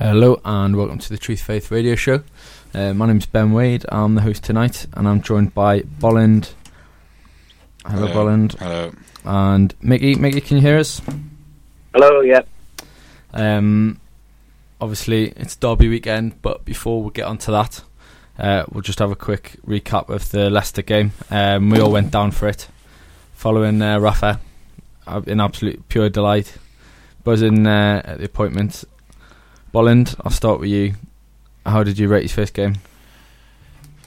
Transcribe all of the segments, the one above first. Hello and welcome to the True Faith radio show. My name's Ben Wade, I'm the host tonight, and I'm joined by Bolland. Hello. Bolland. Hello. And Mickey. Mickey, can you hear us? Hello, yeah. Obviously, it's Derby weekend, but before we get onto that, we'll just have a quick recap of the Leicester game. We all went down for it, following Rafa in absolute pure delight, buzzing at the appointment. Bolland, I'll start with you. How did you rate his first game?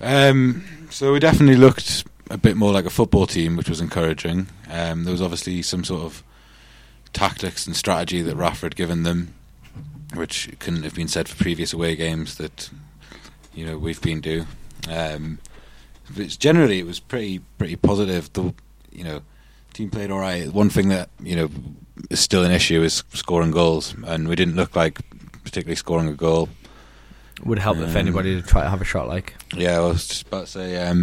So we definitely looked a bit more like a football team, which was encouraging. There was obviously some sort of tactics and strategy that Rafa had given them, which couldn't have been said for previous away games that we've been to. Generally, it was pretty positive. The team played all right. One thing that is still an issue is scoring goals, and we didn't look like particularly scoring a goal. Would help if anybody to try to have a shot like. Yeah, I was just about to say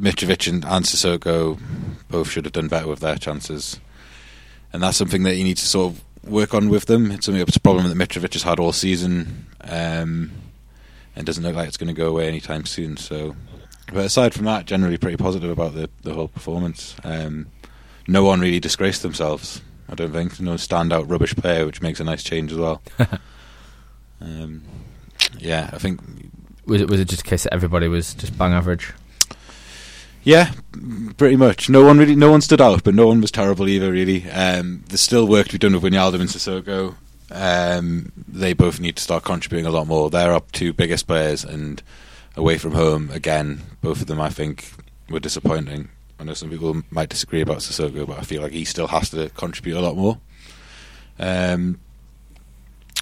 Mitrovic and Sissoko both should have done better with their chances, and that's something that you need to sort of work on with them. It's a problem that Mitrovic has had all season, and doesn't look like it's going to go away anytime soon. So, but aside from that, generally pretty positive about the whole performance. No one really disgraced themselves, I don't think. No standout rubbish player, which makes a nice change as well. Yeah, I think. Was it just a case that everybody was just bang average? Yeah, pretty much. No one stood out, but no one was terrible either. Really, there's still work to be done with Wijnaldum and Sissoko. They both need to start contributing a lot more. They're our two biggest players, and away from home again, both of them I think were disappointing. I know some people might disagree about Sissoko, but I feel like he still has to contribute a lot more.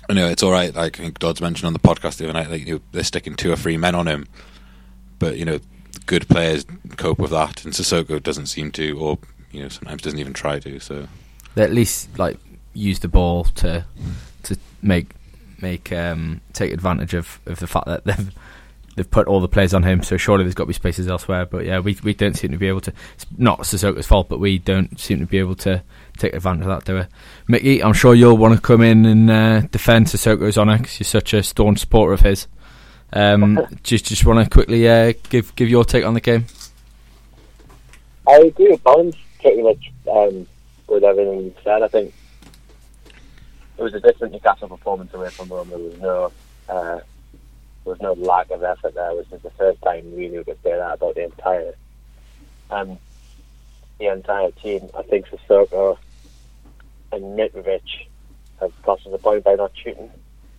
I know it's all right. Like I think Dodds mentioned on the podcast the other night, they're sticking 2 or 3 men on him, but good players cope with that, and Sissoko doesn't seem to, or sometimes doesn't even try to. So they at least use the ball to make take advantage of the fact that they've put all the players on him, so surely there's got to be spaces elsewhere. But yeah, we don't seem to be able to. It's not Sissoko's fault, but we don't seem to be able to take advantage of that, do we? Mickey, I'm sure you'll want to come in and defend Sissoko's honour because you're such a staunch supporter of his. Just want to quickly give your take on the game. I agree with Bones pretty much with everything you said. I think it was a different Newcastle performance away from home. There was no lack of effort there, which is the first time really we could say that about the entire team. I think Sissoko and Mitrovic have cost us a point by not shooting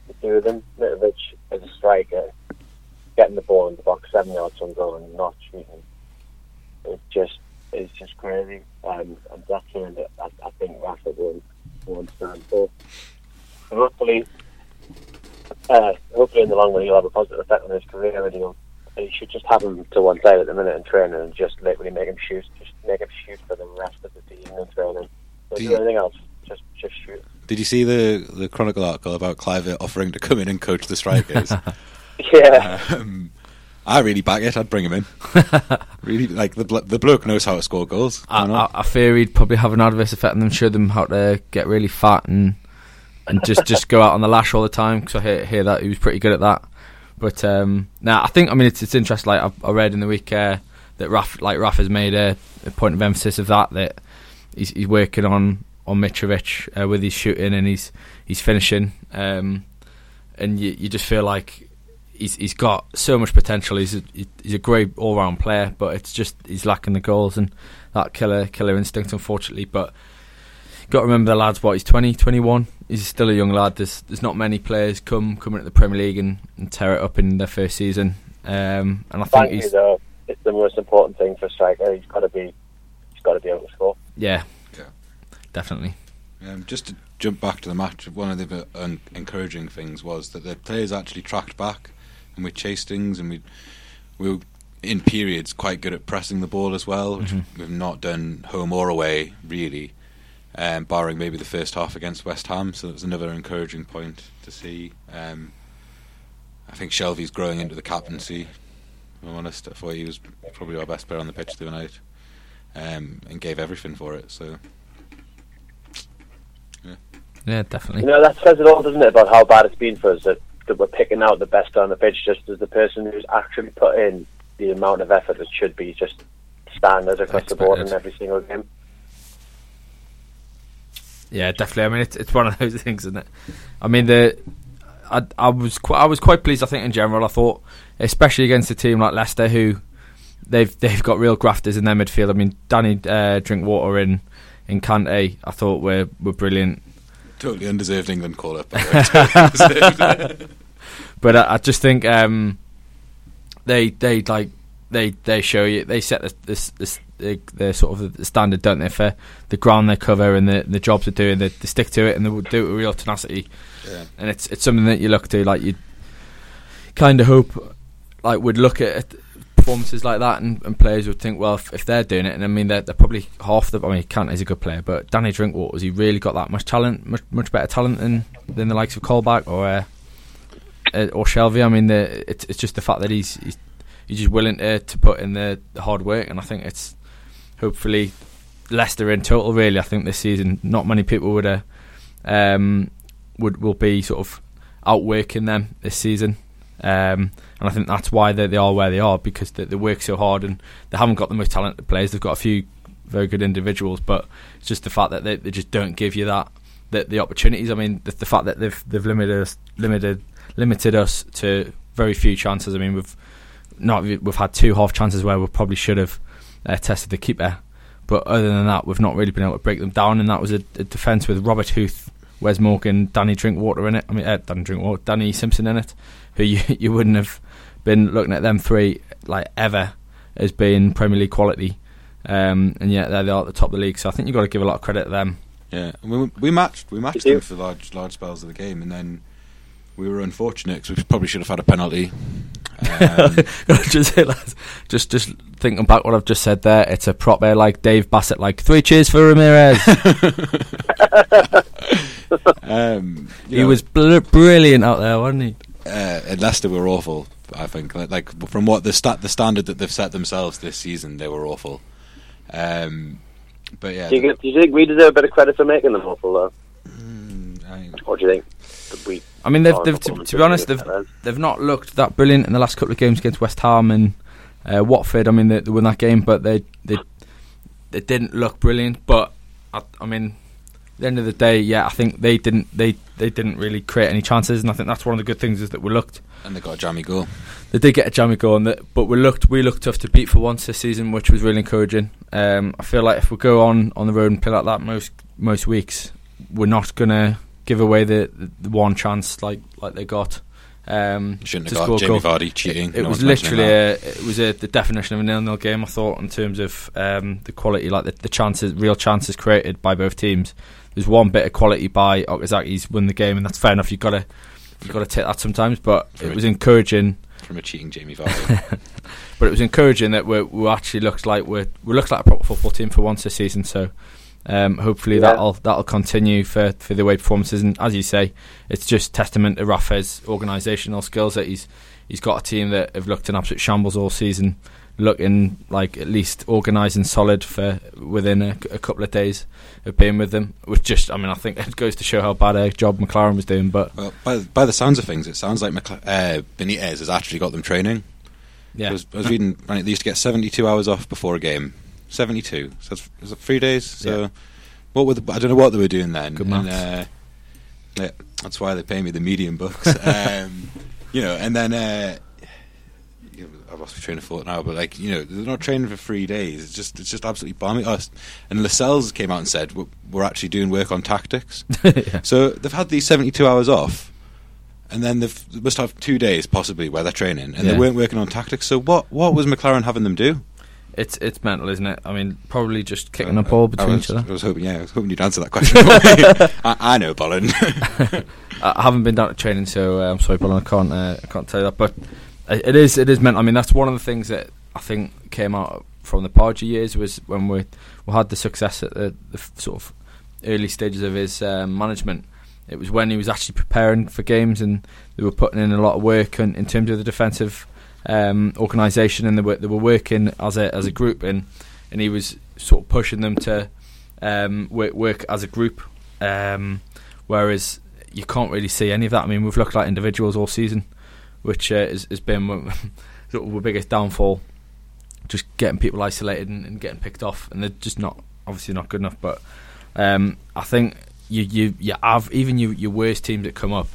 the two of them. Mitrovic is a striker, getting the ball in the box 7 yards from goal and not shooting. It's just crazy. I'm glad that I think Rafa won I understand. So hopefully in the long run he'll have a positive effect on his career, and you should just have him to one side at the minute in training and just literally make him shoot. Just make him shoot for the rest of the team in training. Don't do anything else. Just shoot. Did you see the Chronicle article about Cliver offering to come in and coach the strikers? Yeah. I really back it. I'd bring him in. Really, like the bloke knows how to score goals. I fear he'd probably have an adverse effect on them, show them how to get really fat and just go out on the lash all the time. Because I hear that he was pretty good at that. But I think it's interesting. Like I read in the week that Rafa's made a point of emphasis of that he's working on Mitrovic with his shooting and he's finishing. And you just feel like he's got so much potential. He's a great all-round player, but it's just he's lacking the goals and that killer instinct, unfortunately. But got to remember the lads. What, he's 20, 21. He's still a young lad. There's not many players coming at the Premier League and tear it up in their first season. And I think it's the most important thing for a striker. He's got to be able to score. Yeah, definitely. Just to jump back to the match, one of the encouraging things was that the players actually tracked back, and we chased things, and we were in periods quite good at pressing the ball as well, which we've not done home or away really, barring maybe the first half against West Ham. So that was another encouraging point to see. I think Shelvey's growing into the captaincy. If I'm honest, I thought he was probably our best player on the pitch the other night, and gave everything for it. So. Yeah, definitely. That says it all, doesn't it, about how bad it's been for us that we're picking out the best on the pitch just as the person who's actually put in the amount of effort that should be just standards across the board in every single game. Yeah, definitely. It's one of those things, isn't it? I was quite pleased, I think, in general. I thought, especially against a team like Leicester, who they've got real grafters in their midfield. Danny Drinkwater and Kante, I thought were brilliant. Totally undeserved England call-up, by the way. But I just think they show you, they set the sort of the standard, don't they, for the ground they cover and the jobs they're doing. They stick to it and they do it with real tenacity. Yeah. And it's something that you look to, like you kind of hope, like would look at performances like that and players would think, well, if they're doing it, and they're probably half the. Kante is a good player, but Danny Drinkwater, has he really got that much talent, much better talent than the likes of Colback or Shelvey? It's just the fact that he's just willing to put in the hard work, and I think it's hopefully Leicester in total. Really, I think this season not many people will be sort of outworking them this season. And I think that's why they are where they are, because they work so hard and they haven't got the most talented players. They've got a few very good individuals, but it's just the fact that they just don't give you the opportunities. The fact that they've limited us to very few chances. We've had two half chances where we probably should have tested the keeper, but other than that, we've not really been able to break them down. And that was a defence with Robert Huth, Wes Morgan, Danny Simpson in it, who you wouldn't have been looking at them three like ever as being Premier League quality, and yet there they are at the top of the league. So I think you've got to give a lot of credit to them. Yeah, we matched them for large spells of the game, and then we were unfortunate because we probably should have had a penalty. Just thinking back what I've just said there, it's a proper like Dave Bassett, like three cheers for Ramirez. He was brilliant out there, wasn't he? At Leicester were awful, I think. Like from what the standard that they've set themselves this season, they were awful. But yeah, do you think we deserve a bit of credit for making them awful, though? What do you think? To be honest, they've not looked that brilliant in the last couple of games against West Ham and Watford. They won that game, but they didn't look brilliant. But at the end of the day, yeah, I think they didn't really create any chances, and I think that's one of the good things is that we looked. And they got a jammy goal. They did get a jammy goal, but we looked tough to beat for once this season, which was really encouraging. I feel like if we go on the road and play like that most weeks, we're not gonna give away the one chance like they got, Shouldn't have got Jamie Vardy cheating. It was the definition of a 0-0 game, I thought, in terms of the quality, like the chances, real chances created by both teams. There's one bit of quality by Okizaki's won the game, and that's fair enough. You've got to take that sometimes, but it was encouraging from a cheating Jamie Vardy. But it was encouraging that we actually looked like we looked like a proper football team for once this season. So hopefully that'll continue for the away performances. And as you say, it's just testament to Rafa's organisational skills that he's got a team that have looked in absolute shambles all season, looking like at least organised and solid for within a couple of days of being with them. Which just, I mean, I think it goes to show how bad a job McClaren was doing. But well, by the sounds of things, it sounds like Benitez has actually got them training. Yeah, I was reading they used to get 72 hours off before a game. 72. So it's 3 days. So yeah. I don't know what they were doing then. Good maths. Yeah, that's why they pay me the medium bucks. And then I've lost my train of thought now. But they're not training for 3 days. It's just absolutely balmy. And Lascelles came out and said we're actually doing work on tactics. Yeah. So they've had these 72 hours off, and then they must have 2 days possibly where they're training, and they weren't working on tactics. So what was McLaren having them do? It's mental, isn't it? I mean, probably just kicking a ball between each other. I was hoping you'd answer that question. I know, Bolin. I haven't been down to training, so I'm sorry, Bolin. I can't tell you that. But it is mental. I mean, that's one of the things that I think came out from the Pardew years, was when we had the success at the sort of early stages of his management. It was when he was actually preparing for games, and they were putting in a lot of work in terms of the defensive organisation, and they were working as a group, and he was sort of pushing them to work as a group, whereas you can't really see any of that. I mean, we've looked like individuals all season, which has been sort of our biggest downfall, just getting people isolated and getting picked off, and they're just obviously not good enough. But I think you have even your worst teams that come up,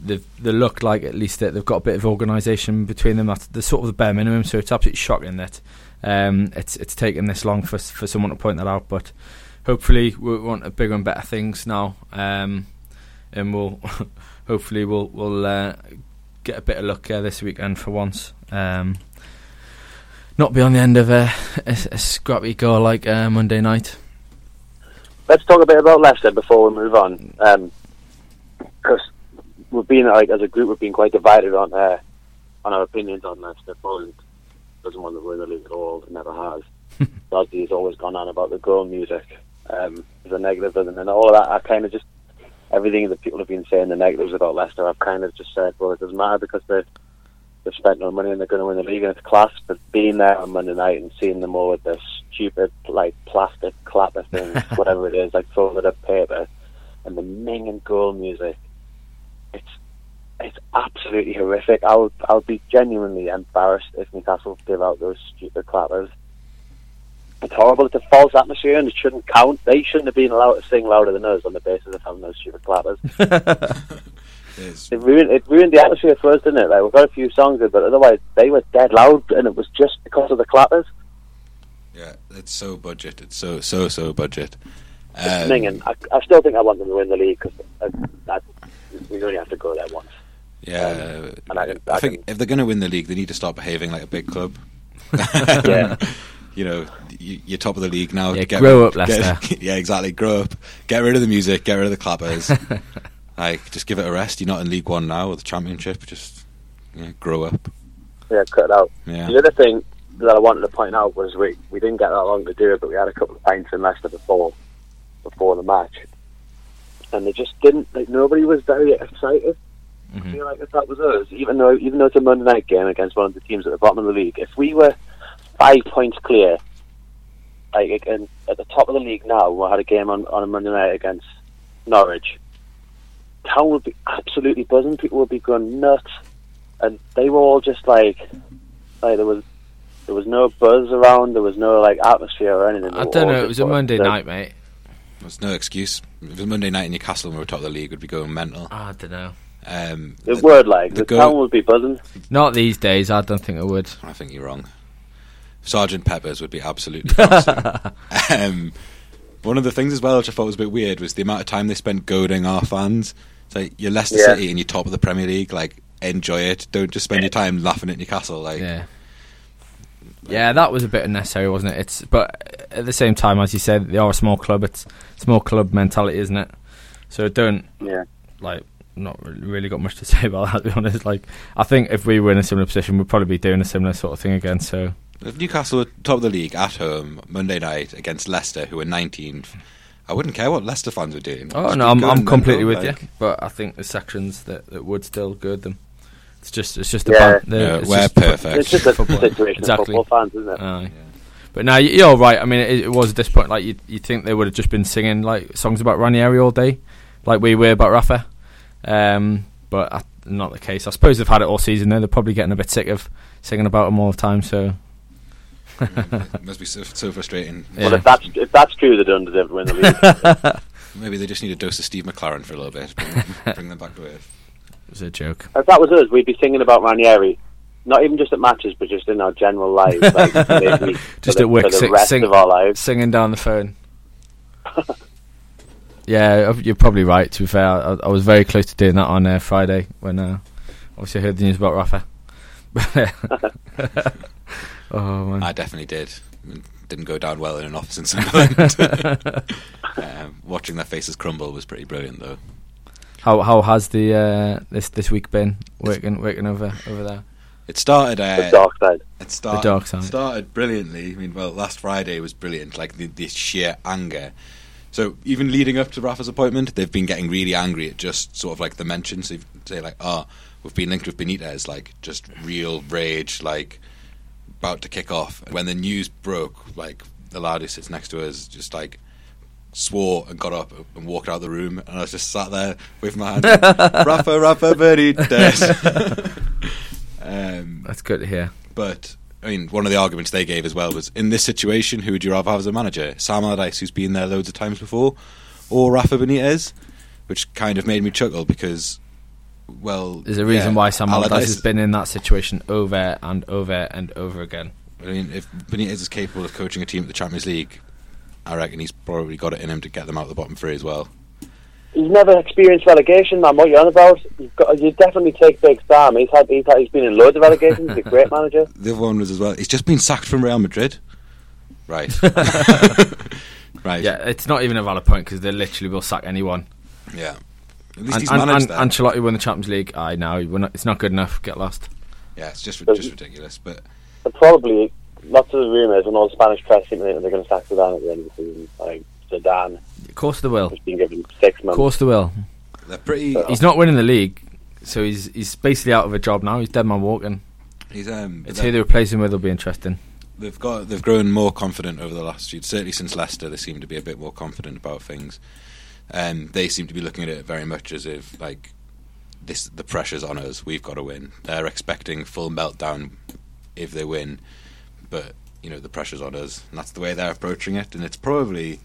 They look like at least that they've got a bit of organisation between them. That's the sort of the bare minimum. So it's absolutely shocking that it's taken this long for someone to point that out. But hopefully we want a bigger and better things now, and we'll hopefully we'll get a bit of luck this weekend for once. Not be on the end of a scrappy goal like Monday night. Let's talk a bit about Leicester before we move on, because we've been, like, as a group, we've been quite divided on our opinions on Leicester. Poland doesn't want to win the league at all, it never has. Roddy's always gone on about the goal music, the negativism and all of that. I kind of just, everything that people have been saying, the negatives about Leicester, I've kind of just said, well, it doesn't matter because they've spent no money and they're going to win the league, and it's class. But being there on Monday night and seeing them all with this stupid, like, plastic clapper thing, whatever it is, like, folded up paper, and the ming and goal music, it's absolutely horrific. I'll be genuinely embarrassed if Newcastle give out those stupid clappers. It's horrible. It's a false atmosphere, and it shouldn't count. They shouldn't have been allowed to sing louder than us on the basis of having those stupid clappers. It ruined the atmosphere for us, didn't it? Like, we've got a few songs, but otherwise they were dead loud, and it was just because of the clappers. Yeah, it's so budget. It's so budget. I still think I want them to win the league, because we only have to go there once. Yeah, and I think if they're going to win the league, they need to start behaving like a big club. Yeah. You're top of the league now. Yeah, grow up, Leicester. Yeah, exactly. Grow up. Get rid of the music. Get rid of the clappers. Like, just give it a rest. You're not in League One now or the Championship. Just grow up. Yeah, cut it out. Yeah. The other thing that I wanted to point out was we didn't get that long to do it, but we had a couple of pints in Leicester before the match. And they just didn't. Like, nobody was very excited. Mm-hmm. I feel like if that was us, even though it's a Monday night game against one of the teams at the bottom of the league, if we were 5 points clear, like, and at the top of the league now, we had a game on a Monday night against Norwich, town would be absolutely buzzing. People would be going nuts, and they were all just like there was no buzz around. There was no atmosphere or anything. I don't know. It was a Monday night, mate. There's no excuse. If it was Monday night in Newcastle and we were top of the league, we'd be going mental. I don't know. It would, the town would be buzzing. Not these days, I don't think it would. I think you're wrong. Sergeant Peppers would be absolutely constant. One of the things as well, which I thought was a bit weird, was the amount of time they spent goading our fans. It's like, you're Leicester City and you're top of the Premier League. Like, enjoy it. Don't just spend your time laughing at Newcastle. Yeah, that was a bit unnecessary, wasn't it? But at the same time, as you said, they are a small club. It's small club mentality, isn't it? So don't... Yeah. Not really got much to say about that, to be honest. I think if we were in a similar position, we'd probably be doing a similar sort of thing again. So if Newcastle were top of the league at home Monday night against Leicester, who were 19th, I wouldn't care what Leicester fans were doing. Oh no, I'm completely with you. But I think the sections that would still gird them. It's just a band. We're perfect. It's just a situation exactly. Of football fans, isn't it? Yeah. But no, you're right. I mean, it was disappointing. You think they would have just been singing songs about Ranieri all day, like we were about Rafa. But not the case. I suppose they've had it all season though. They're probably getting a bit sick of singing about him all the time. So it must be so frustrating. Yeah. Well, if that's true, they don't deserve to win the league. Maybe they just need a dose of Steve McClaren for a little bit. Bring them back to earth. It was a joke. If that was us, we'd be singing about Ranieri, not even just at matches, but just in our general lives, just at work, for the rest of our lives, singing down the phone. Yeah, you're probably right, to be fair. I was very close to doing that on Friday when obviously I heard the news about Rafa. Oh, man. I definitely did. It didn't go down well in an office in Sunderland. Watching their faces crumble was pretty brilliant, though. How has the this week been working over there? It started the dark side. It started brilliantly. I mean, last Friday was brilliant. The sheer anger. So even leading up to Rafa's appointment, they've been getting really angry at just sort of the mention. So you say we've been linked with Benitez, just real rage, about to kick off. And when the news broke, the lad who sits next to us just swore and got up and walked out of the room, and I was just sat there with my hand, Rafa Benitez. That's good to hear. But I mean, one of the arguments they gave as well was, in this situation, who would you rather have as a manager? Sam Allardyce, who's been there loads of times before, or Rafa Benitez? Which kind of made me chuckle because, there's a reason why Sam Allardyce has been in that situation over and over and over again. I mean, if Benitez is capable of coaching a team at the Champions League, I reckon he's probably got it in him to get them out of the bottom three as well. He's never experienced relegation, man. What you're on about? You definitely take Big Sam. He's been in loads of relegations. He's a great manager. The other one was as well. He's just been sacked from Real Madrid, right? Right. Yeah, it's not even a valid point because they literally will sack anyone. Yeah. At least he's managed that. Ancelotti won the Champions League. I know. It's not good enough. Get lost. Yeah, it's just ridiculous. But probably lots of the rumours and all the Spanish press seem to think they're going to sack Zidane at the end of the season. Zidane. Of course they will. He's been given 6 months. Of course they will. They're pretty. He's not winning the league, so he's basically out of a job now. He's dead man walking. He's it's who they replace him with will be interesting. They've grown more confident over the last few. Certainly since Leicester, they seem to be a bit more confident about things. They seem to be looking at it very much as if the pressure's on us. We've got to win. They're expecting full meltdown if they win, but the pressure's on us, and that's the way they're approaching it. And it's probably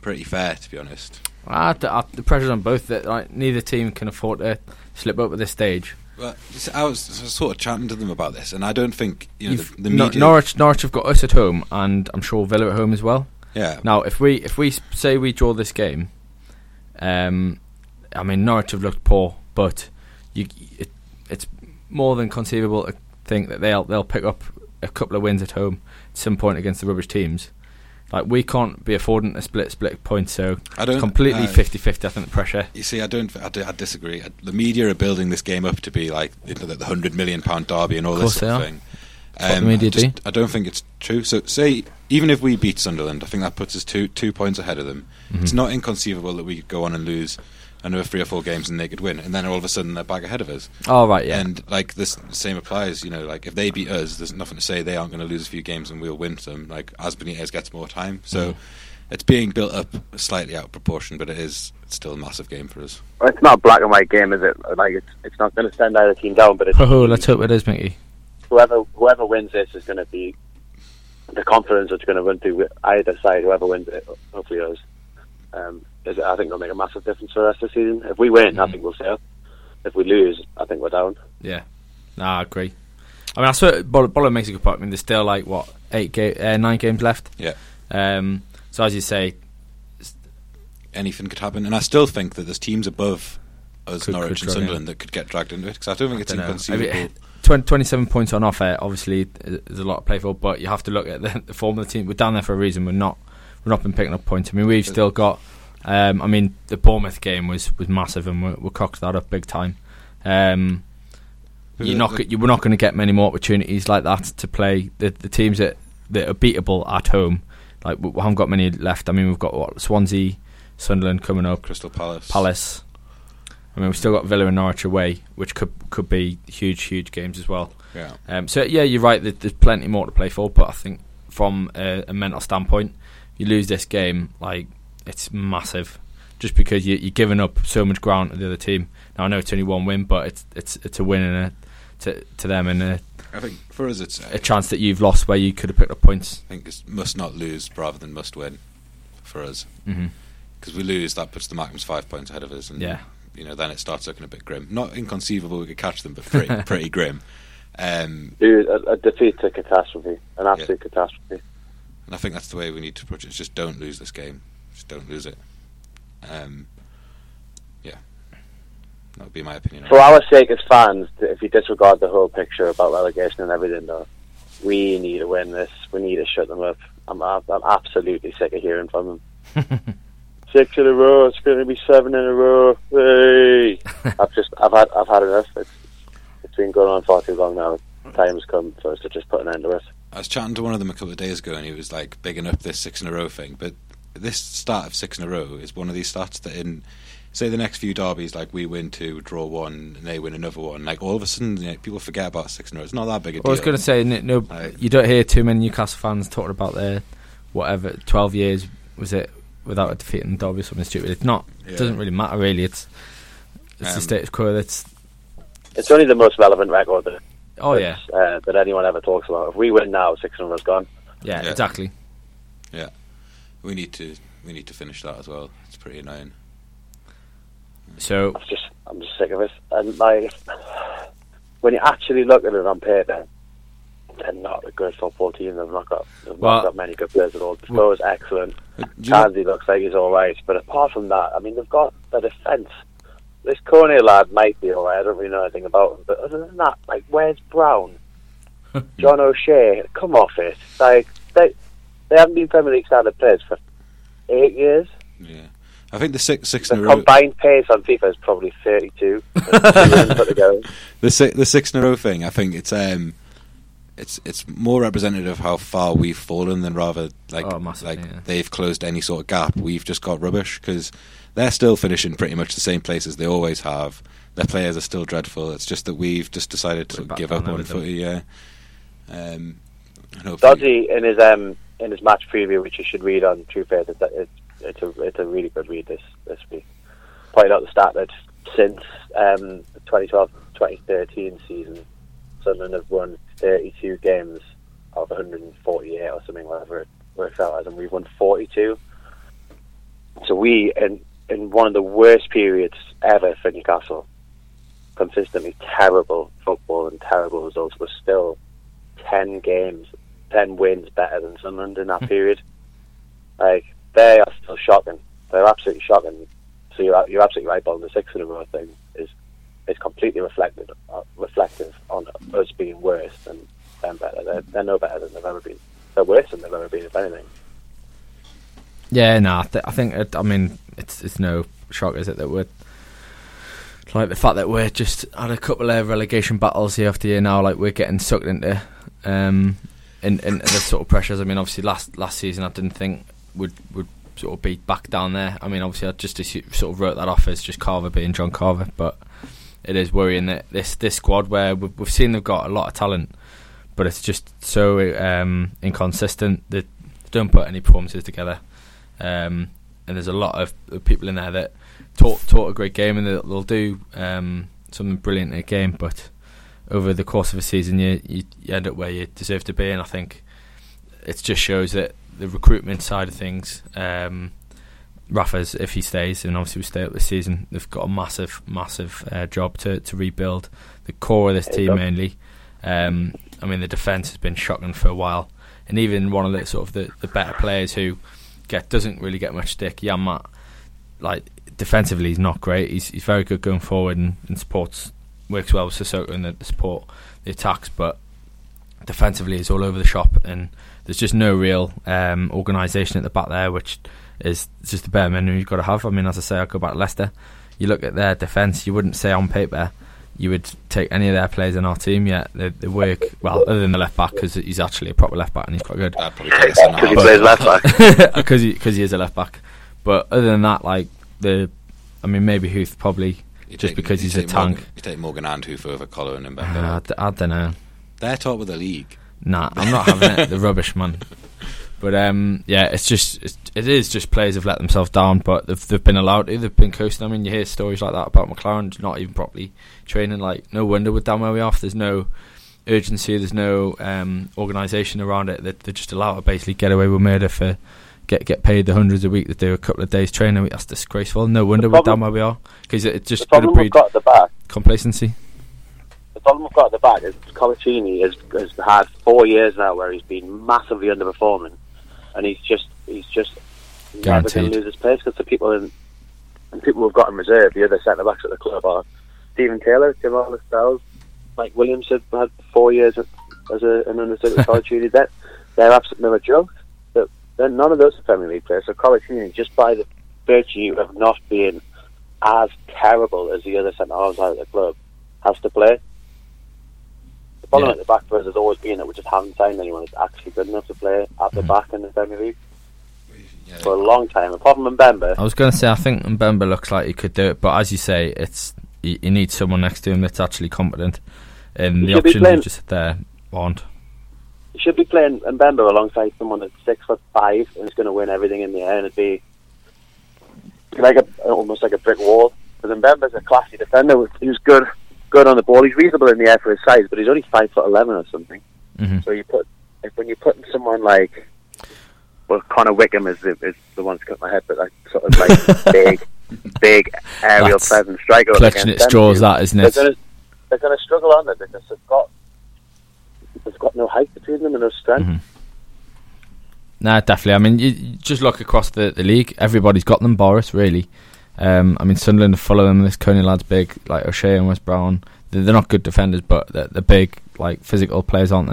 pretty fair, to be honest. The pressure's on both. That neither team can afford to slip up at this stage. Well, I was sort of chatting to them about this, and I don't think the media. Norwich have got us at home, and I'm sure Villa at home as well. Yeah. Now, if we say we draw this game, I mean Norwich have looked poor, but it's more than conceivable to think that they'll pick up a couple of wins at home at some point against the rubbish teams. We can't be affording a split point, so it's completely 50-50, I think, the pressure. You see, I disagree. The media are building this game up to be the £100 million derby and all this sort of thing. I don't think it's true. So, say, even if we beat Sunderland, I think that puts us two points ahead of them. Mm-hmm. It's not inconceivable that we could go on and lose another 3 or 4 games and they could win, and then all of a sudden they're back ahead of us. Oh, right, yeah. And, this same applies, if they beat us, there's nothing to say they aren't going to lose a few games and we'll win some, as Benitez gets more time. So it's being built up slightly out of proportion, but it's still a massive game for us. Well, it's not a black and white game, is it? It's not going to send either team down, but it's... Oh, let's hope it is, Mickey. Whoever wins this is going to be... The confidence that's going to run through either side, whoever wins it, hopefully us. I think it'll make a massive difference for us this season. If we win, I think we'll stay up. If we lose, I think we're down. Yeah, I agree. I mean, I swear, Bollow makes a good point. I mean, there's still 9 games left. Yeah. So as you say, anything could happen, and I still think that there's teams above as Norwich and Sunderland that could get dragged into it, because I don't think it's inconceivable. I mean, 27 points on offer, obviously there's a lot to play for, but you have to look at the form of the team. We're down there for a reason. We're not been picking up points. I mean, we've still got the Bournemouth game was massive, and we cocked that up big time. We're not going to get many more opportunities like that to play the teams that are beatable at home. Like, we haven't got many left. I mean, we've got Swansea, Sunderland coming up, Crystal Palace. I mean, we've still got Villa and Norwich away, which could be huge games as well. Yeah. You're right. There's plenty more to play for, but I think from a mental standpoint, you lose this game, like, it's massive, just because you're giving up so much ground to the other team. Now, I know it's only one win, but it's a win to them, and I think for us it's a chance that you've lost where you could have picked up points. I think it's must not lose rather than must win for us, because we lose, that puts the Markhams 5 points ahead of us, and then it starts looking a bit grim. Not inconceivable we could catch them, but pretty grim. A defeat, a catastrophe, an absolute catastrophe. And I think that's the way we need to approach it. It's just don't lose this game. Just don't lose it. That would be my opinion. For our sake as fans, if you disregard the whole picture about relegation and everything, though, we need to win this. We need to shut them up. I'm absolutely sick of hearing from them. 6 in a row. It's going to be 7 in a row. Hey! I've had enough. It's been going on far too long now. Time has come for us to just put an end to it. I was chatting to one of them a couple of days ago, and he was like bigging up this 6 in a row thing, but this start of 6 in a row is one of these starts that in, say, the next few derbies, like, we win 2, draw 1, and they win another one. Like, all of a sudden, people forget about 6 in a row. It's not that big a deal. I was going to say, no, you don't hear too many Newcastle fans talking about their, 12 years, was it, without a defeat in the derby or something stupid. It's not, it doesn't really matter, really. It's the status quo. It's only the most relevant record that anyone ever talks about. If we win now, 6 in a row's gone. Yeah, exactly. Yeah. We need to finish that as well. It's pretty annoying. So I'm just sick of it. And when you actually look at it on paper, they're not a good football team. They've not got many good players at all. Defoe's excellent. Kante looks like he's all right. But apart from that, I mean, they've got the defence. This Kone lad might be all right. I don't really know anything about him. But other than that, like, where's Brown? John O'Shea, come off it. Like, they haven't been Premier League standard players for 8 years. Yeah, I think the six in a row combined pace on FIFA is probably 32. The 6 in a row thing, I think it's more representative of how far we've fallen than rather they've closed any sort of gap. We've just got rubbish, because they're still finishing pretty much the same place as they always have. Their players are still dreadful. It's just that we've just decided to give up one foot. Yeah. Dodgy in his in his match preview, which you should read on True Faith, it's a really good read this week. Pointed out the stat that since the 2012-2013 season, Sunderland have won 32 games out of 148 or something, whatever it works out as, and we've won 42. So we, in one of the worst periods ever for Newcastle, consistently terrible football and terrible results, were still 10 games 10 wins better than Sunderland in that period. Like, they are still shocking. They're absolutely shocking. So you're absolutely right, Bob. The 6 in a row thing is completely reflective on us being worse than them better. They're no better than they've ever been. They're worse than they've ever been, if anything. Yeah, no, I think it's no shock, is it, that we're like the fact that we're just had a couple of relegation battles year after year now. Like, we're getting sucked into. And the sort of pressures. I mean, obviously last season I didn't think would sort of be back down there. I mean, obviously I just sort of wrote that off as just Carver being John Carver, but it is worrying that this squad, where we've seen they've got a lot of talent, but it's just so inconsistent. They don't put any performances together, and there's a lot of people in there that taught a great game, and they'll do something brilliant in a game, but over the course of a season you end up where you deserve to be. And I think it just shows that the recruitment side of things, Rafa's, if he stays, and obviously we stay up this season, they've got a massive job to rebuild the core of this team mainly. I mean, the defence has been shocking for a while, and even one of the sort of the better players who doesn't really get much stick, Jan Matt, like, defensively he's not great. He's very good going forward and supports, works well with Sissoko and the support, the attacks, but defensively he's all over the shop and there's just no real organisation at the back there, which is just the bare minimum you've got to have. I mean, as I say, I go back to Leicester. You look at their defence, you wouldn't say on paper you would take any of their players in our team yet. They work well, other than the left back, because he's actually a proper left back and he's quite good. Because he plays left back. Because he is a left back. But other than that, like maybe Huth probably you just take, because he's a tank. Morgan, you take Morgan and Huth over Collar and Mbemba. I don't know. They're top of the league. Nah, I'm not having it. The rubbish, man. But it is just players have let themselves down, but they've been allowed to. They've been coasting. I mean, you hear stories like that about McClaren not even properly training. Like, no wonder we're down where we are. There's no urgency. There's no organisation around it. They're just allowed to basically get away with murder for get paid the hundreds a week to do a couple of days training. That's disgraceful. No wonder we're down where we are, because it's just going to breed complacency. The problem we've got at the back is Colaccini has had 4 years now where he's been massively underperforming, and he's just never going to lose his place because the people people who've got in reserve, the other centre backs at the club are Steven Taylor, Tim Lascelles, Mike Williams had 4 years as an understudy with Colaccini. They're absolutely no joke. But none of those are Premier League players. So Colaccini, just by the virtue of not being as terrible as the other centre halves at the club, has to play. The problem at the back for us has always been that we just haven't signed anyone that's actually good enough to play at the back in the Premier League for a long time, apart from Mbemba. I was going to say, I think Mbemba looks like he could do it, but as you say, it's he needs someone next to him that's actually competent, and the options you just there aren't. He should be playing Mbemba alongside someone that's 6'5" and is going to win everything in the air, and it'd be like almost like a brick wall. Because Mbemba's a classy defender, he's good on the ball, he's reasonable in the air for his size, but he's only 5'11" or something. Mm-hmm. So when you're putting someone like, well, Connor Wickham is the one that's cut my head, but like sort of like big aerial presence striker. Clutching its straws, that isn't it? They're going to struggle, aren't they? Because they've got no height between them and no strength. Mm-hmm. Nah, definitely. I mean, you just look across the league, everybody's got them. Boris, really. Sunderland are following them. This Kone lad's big, like O'Shea and Wes Brown. They're not good defenders, but they're big, like physical players, aren't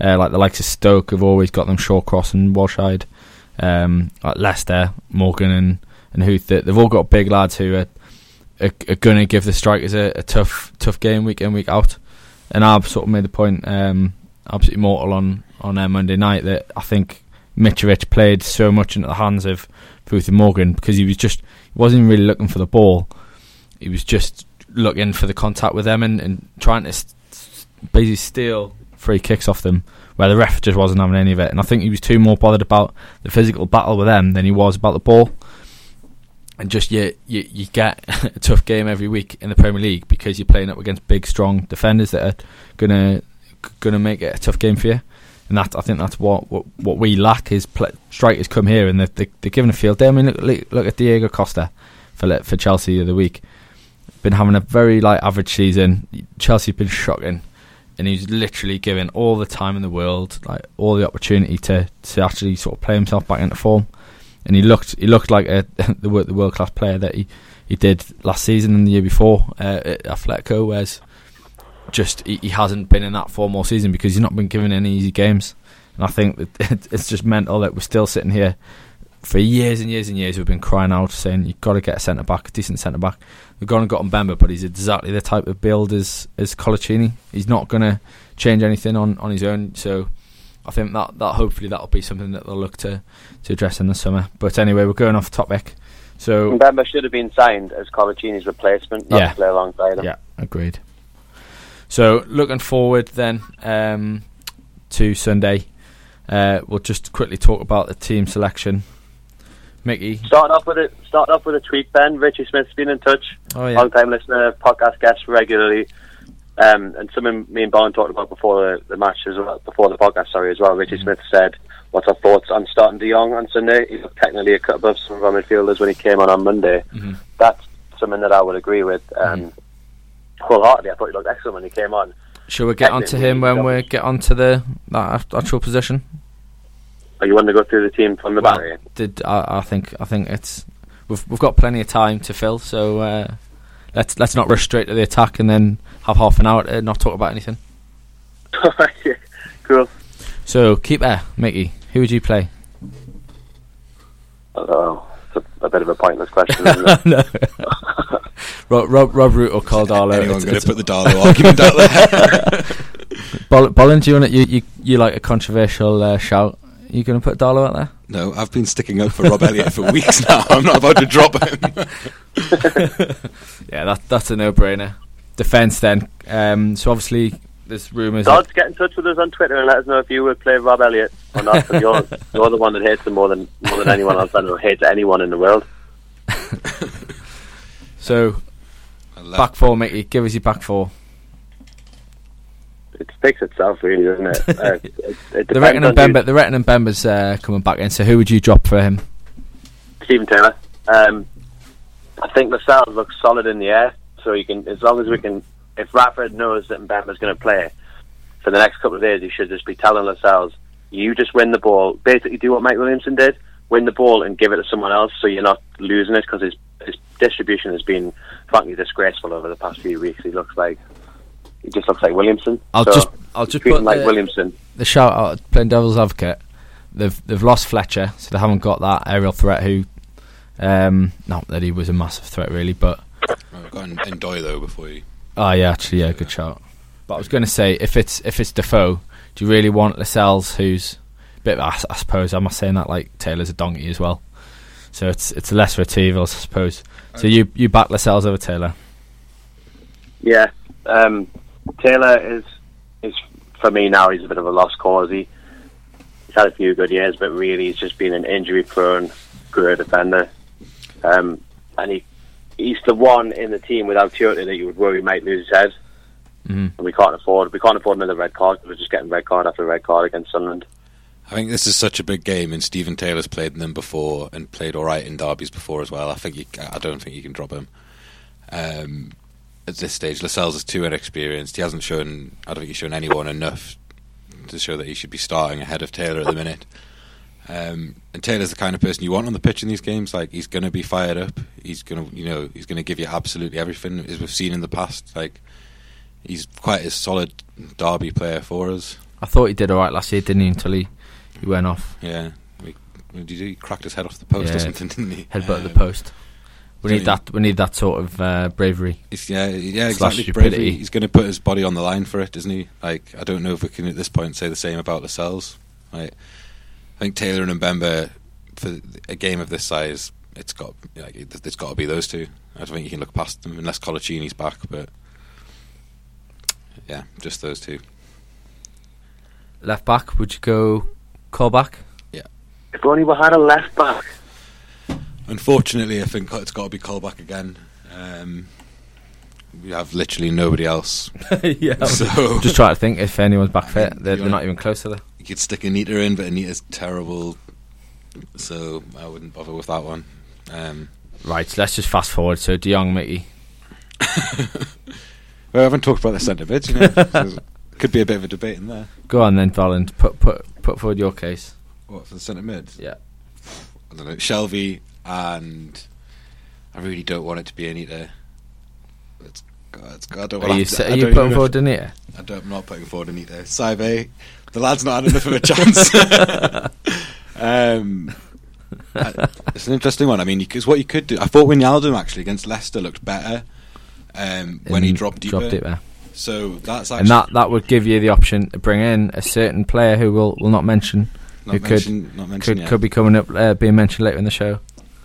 they? Like the likes of Stoke have always got them, Shawcross and Walshide. Like Leicester, Morgan and Huth, they've all got big lads who are going to give the strikers a tough game week in, week out. And I've sort of made the point, absolutely mortal on Monday night, that I think Mitrovic played so much into the hands of Huth and Morgan because he was just. Wasn't really looking for the ball. He was just looking for the contact with them and trying to basically steal free kicks off them, where the ref just wasn't having any of it. And I think he was too more bothered about the physical battle with them than he was about the ball. And just you get a tough game every week in the Premier League because you're playing up against big, strong defenders that are gonna make it a tough game for you. And that, I think that's what we lack is strikers come here and they're given a field day. I mean, look at Diego Costa for Chelsea the other week. Been having a very average season. Chelsea's been shocking, and he's literally given all the time in the world, like all the opportunity to actually sort of play himself back into form. And he looked like the world class player that he did last season and the year before at Atletico, whereas. Just he hasn't been in that form all season because he's not been given any easy games, and I think that it's just mental that we're still sitting here for years and years and years. We've been crying out saying you've got to get a decent centre back. We've gone and got Mbemba, but he's exactly the type of build as Colaccini. He's not going to change anything on his own. So I think that hopefully that'll be something that they'll look to address in the summer. But anyway, we're going off topic. So Mbemba should have been signed as Colaccini's replacement, not to play alongside him. Yeah, agreed. So looking forward then to Sunday, we'll just quickly talk about the team selection. Mickey, start off with a tweet. Ben, Richie Smith's been in touch. Oh, yeah. Long time listener, podcast guest regularly, and something me and Bowen talked about before the match as well, before the podcast. Sorry, as well. Richie Smith said, "What's our thoughts on starting De Jong on Sunday? He looked technically a cut above some of our midfielders when he came on Monday." Mm-hmm. That's something that I would agree with. Wholeheartedly, I thought he looked excellent when he came on. Shall we get onto him when we get onto that actual position? Are you wanting to go through the team from the back? I think it's we've got plenty of time to fill, so let's not rush straight to the attack and then have half an hour to not talk about anything. Yeah, cool. So keeper, Mickey, who would you play? Oh, it's a bit of a pointless question, isn't it? No. Rob Root or Carl Darlow. Anyone's going to put the Darlow argument out there. Bolland, do you want you like a controversial shout? Are you going to put Darlow out there? No, I've been sticking up for Rob Elliott for weeks now. I'm not about to drop him. Yeah, that's a no-brainer. Defence then. So obviously there's rumours. Dodds, get in touch with us on Twitter and let us know if you would play Rob Elliott or not. You're the one that hates him more than anyone else, and hates anyone in the world. So back four, Mickey. Give us your back four. It speaks itself, really, doesn't it? The Retin and Bemba's coming back in. So who would you drop for him? Steven Taylor. I think the sound looks solid in the air. So you can, as long as we can, if Rafa knows that Mbemba's going to play for the next couple of days, he should just be telling Lascelles, you just win the ball. Basically, do what Mike Williamson did: win the ball and give it to someone else, so you're not losing it, because his distribution has been frankly disgraceful over the past few weeks. He just looks like Williamson. I'll just put like Williamson. The shout out, playing devil's advocate. They've lost Fletcher, so they haven't got that aerial threat. Who, not that he was a massive threat really, but I've got Ndoye though before you. Oh yeah, actually, yeah, good shout. But I was going to say, if it's Defoe, do you really want Lascelles, who's a bit? I suppose I'm not saying that like Taylor's a donkey as well. So it's less of a two evils, I suppose. So you back Lascelles over Taylor? Yeah. Taylor is for me now. He's a bit of a lost cause. He's had a few good years, but really he's just been an injury-prone career defender. And he's the one in the team without Tiote that you would worry might lose his head. Mm-hmm. And we can't afford another red card. We're just getting red card after red card against Sunderland. I think this is such a big game, and Steven Taylor's played in them before and played all right in derbies before as well. I don't think you can drop him. At this stage, Lascelles is too inexperienced. He hasn't shown, I don't think he's shown anyone enough to show that he should be starting ahead of Taylor at the minute. And Taylor's the kind of person you want on the pitch in these games. Like, he's going to be fired up. He's going to give you absolutely everything, as we've seen in the past. Like, he's quite a solid derby player for us. I thought he did all right last year, didn't he? Until he went off. Yeah, he cracked his head off the post or something, didn't he? Headbutt the post. We need that sort of bravery. Yeah, exactly. Bravery. He's going to put his body on the line for it, isn't he? Like, I don't know if we can at this point say the same about Lascelles. Right? I think Taylor and Mbemba for a game of this size, it's got to be those two. I don't think you can look past them unless Colaccini's back, but yeah, just those two. Left back, would you go Colback? Yeah. If only we had a left back. Unfortunately, I think it's got to be Colback again. We have literally nobody else. Yeah, so just try to think if anyone's back fit. They're not even close to that. You could stick Anita in, but Anita's terrible, so I wouldn't bother with that one. Right, so let's just fast forward. So De Jong, Mickey. Well, I haven't talked about the centre bit. You know, so could be a bit of a debate in there. Go on then, Valland. Put forward your case. What, for the centre mid? Yeah. I don't know. Shelvey. And I really don't want it to be Anita. Are you putting forward Anita? I'm not putting forward Anita. Saive, the lad's not had enough of a chance. It's an interesting one. I mean, because what you could do, I thought Wijnaldum actually against Leicester looked better when he dropped deeper. So that's actually, and that would give you the option to bring in a certain player who we'll not mention, who could be coming up being mentioned later in the show.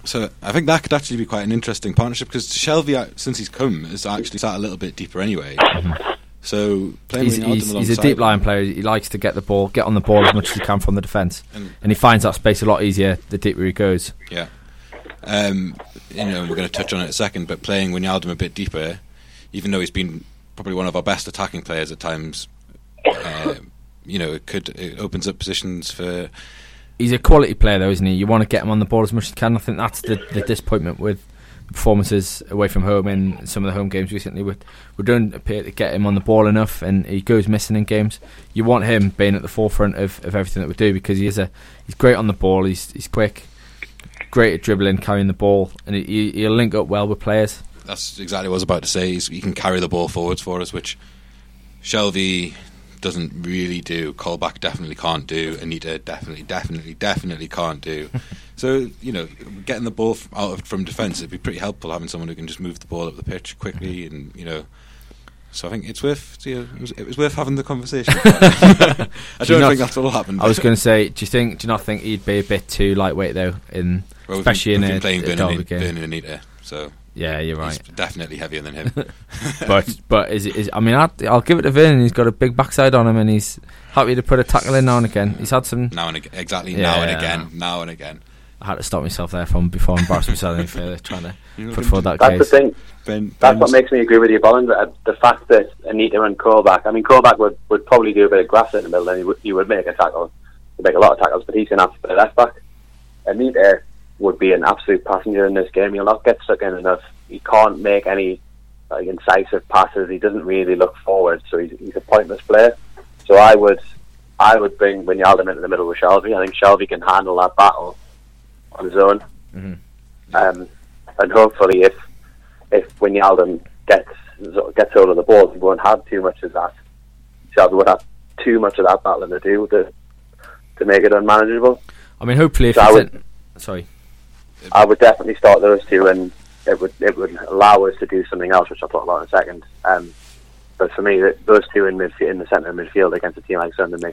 So I think that could actually be quite an interesting partnership, because Shelvey, since he's come, has actually sat a little bit deeper anyway. Mm-hmm. So playing he's a deep line player. He likes to get on the ball as much as he can from the defence, and he finds that space a lot easier the deeper he goes. Yeah, we're going to touch on it in a second, but playing Wijnaldum a bit deeper, even though he's been probably one of our best attacking players at times, it opens up positions for. He's a quality player, though, isn't he? You want to get him on the ball as much as you can. I think that's the disappointment with the performances away from home in some of the home games recently. We don't appear to get him on the ball enough, and he goes missing in games. You want him being at the forefront of everything that we do, because he's great on the ball. He's quick, great at dribbling, carrying the ball, and he'll link up well with players. That's exactly what I was about to say. He can carry the ball forwards for us, which Shelvey doesn't really do. Colback definitely can't do. Anita definitely can't do. So, you know, getting the ball out from defence, it'd be pretty helpful having someone who can just move the ball up the pitch quickly, and, you know. So I think it's worth, it was worth having the conversation. I don't think that's what'll happen. I was going to say, do you not think he'd be a bit too lightweight though? Especially in a derby game. Burnley and Anita, so yeah, you're right. He's definitely heavier than him. I'll give it to Vin. He's got a big backside on him, and he's happy to put a tackle in now and again. He's had some now and again. I had to stop myself there before I embarrassed myself any further trying to put forward that case. That's the thing. That's what makes me agree with you, Bolland. The fact that Anita and Colback, I mean, Colback would probably do a bit of grass in the middle, and he would make a tackle. He'd make a lot of tackles, but he's an absolute left back. Anita would be an absolute passenger in this game. He'll not get stuck in enough. He can't make any incisive passes. He doesn't really look forward, so he's a pointless player. So I would bring Wijnaldum into the middle with Shelvey. I think Shelvey can handle that battle on his own, and hopefully if Wijnaldum gets hold of the ball, he won't have too much of that. Shelvey won't have too much of that battling to do to make it unmanageable. I mean, hopefully, I would definitely start those two, and it would allow us to do something else, which I'll talk about in a second. But for me, those two in the centre of midfield against a team like Sunderland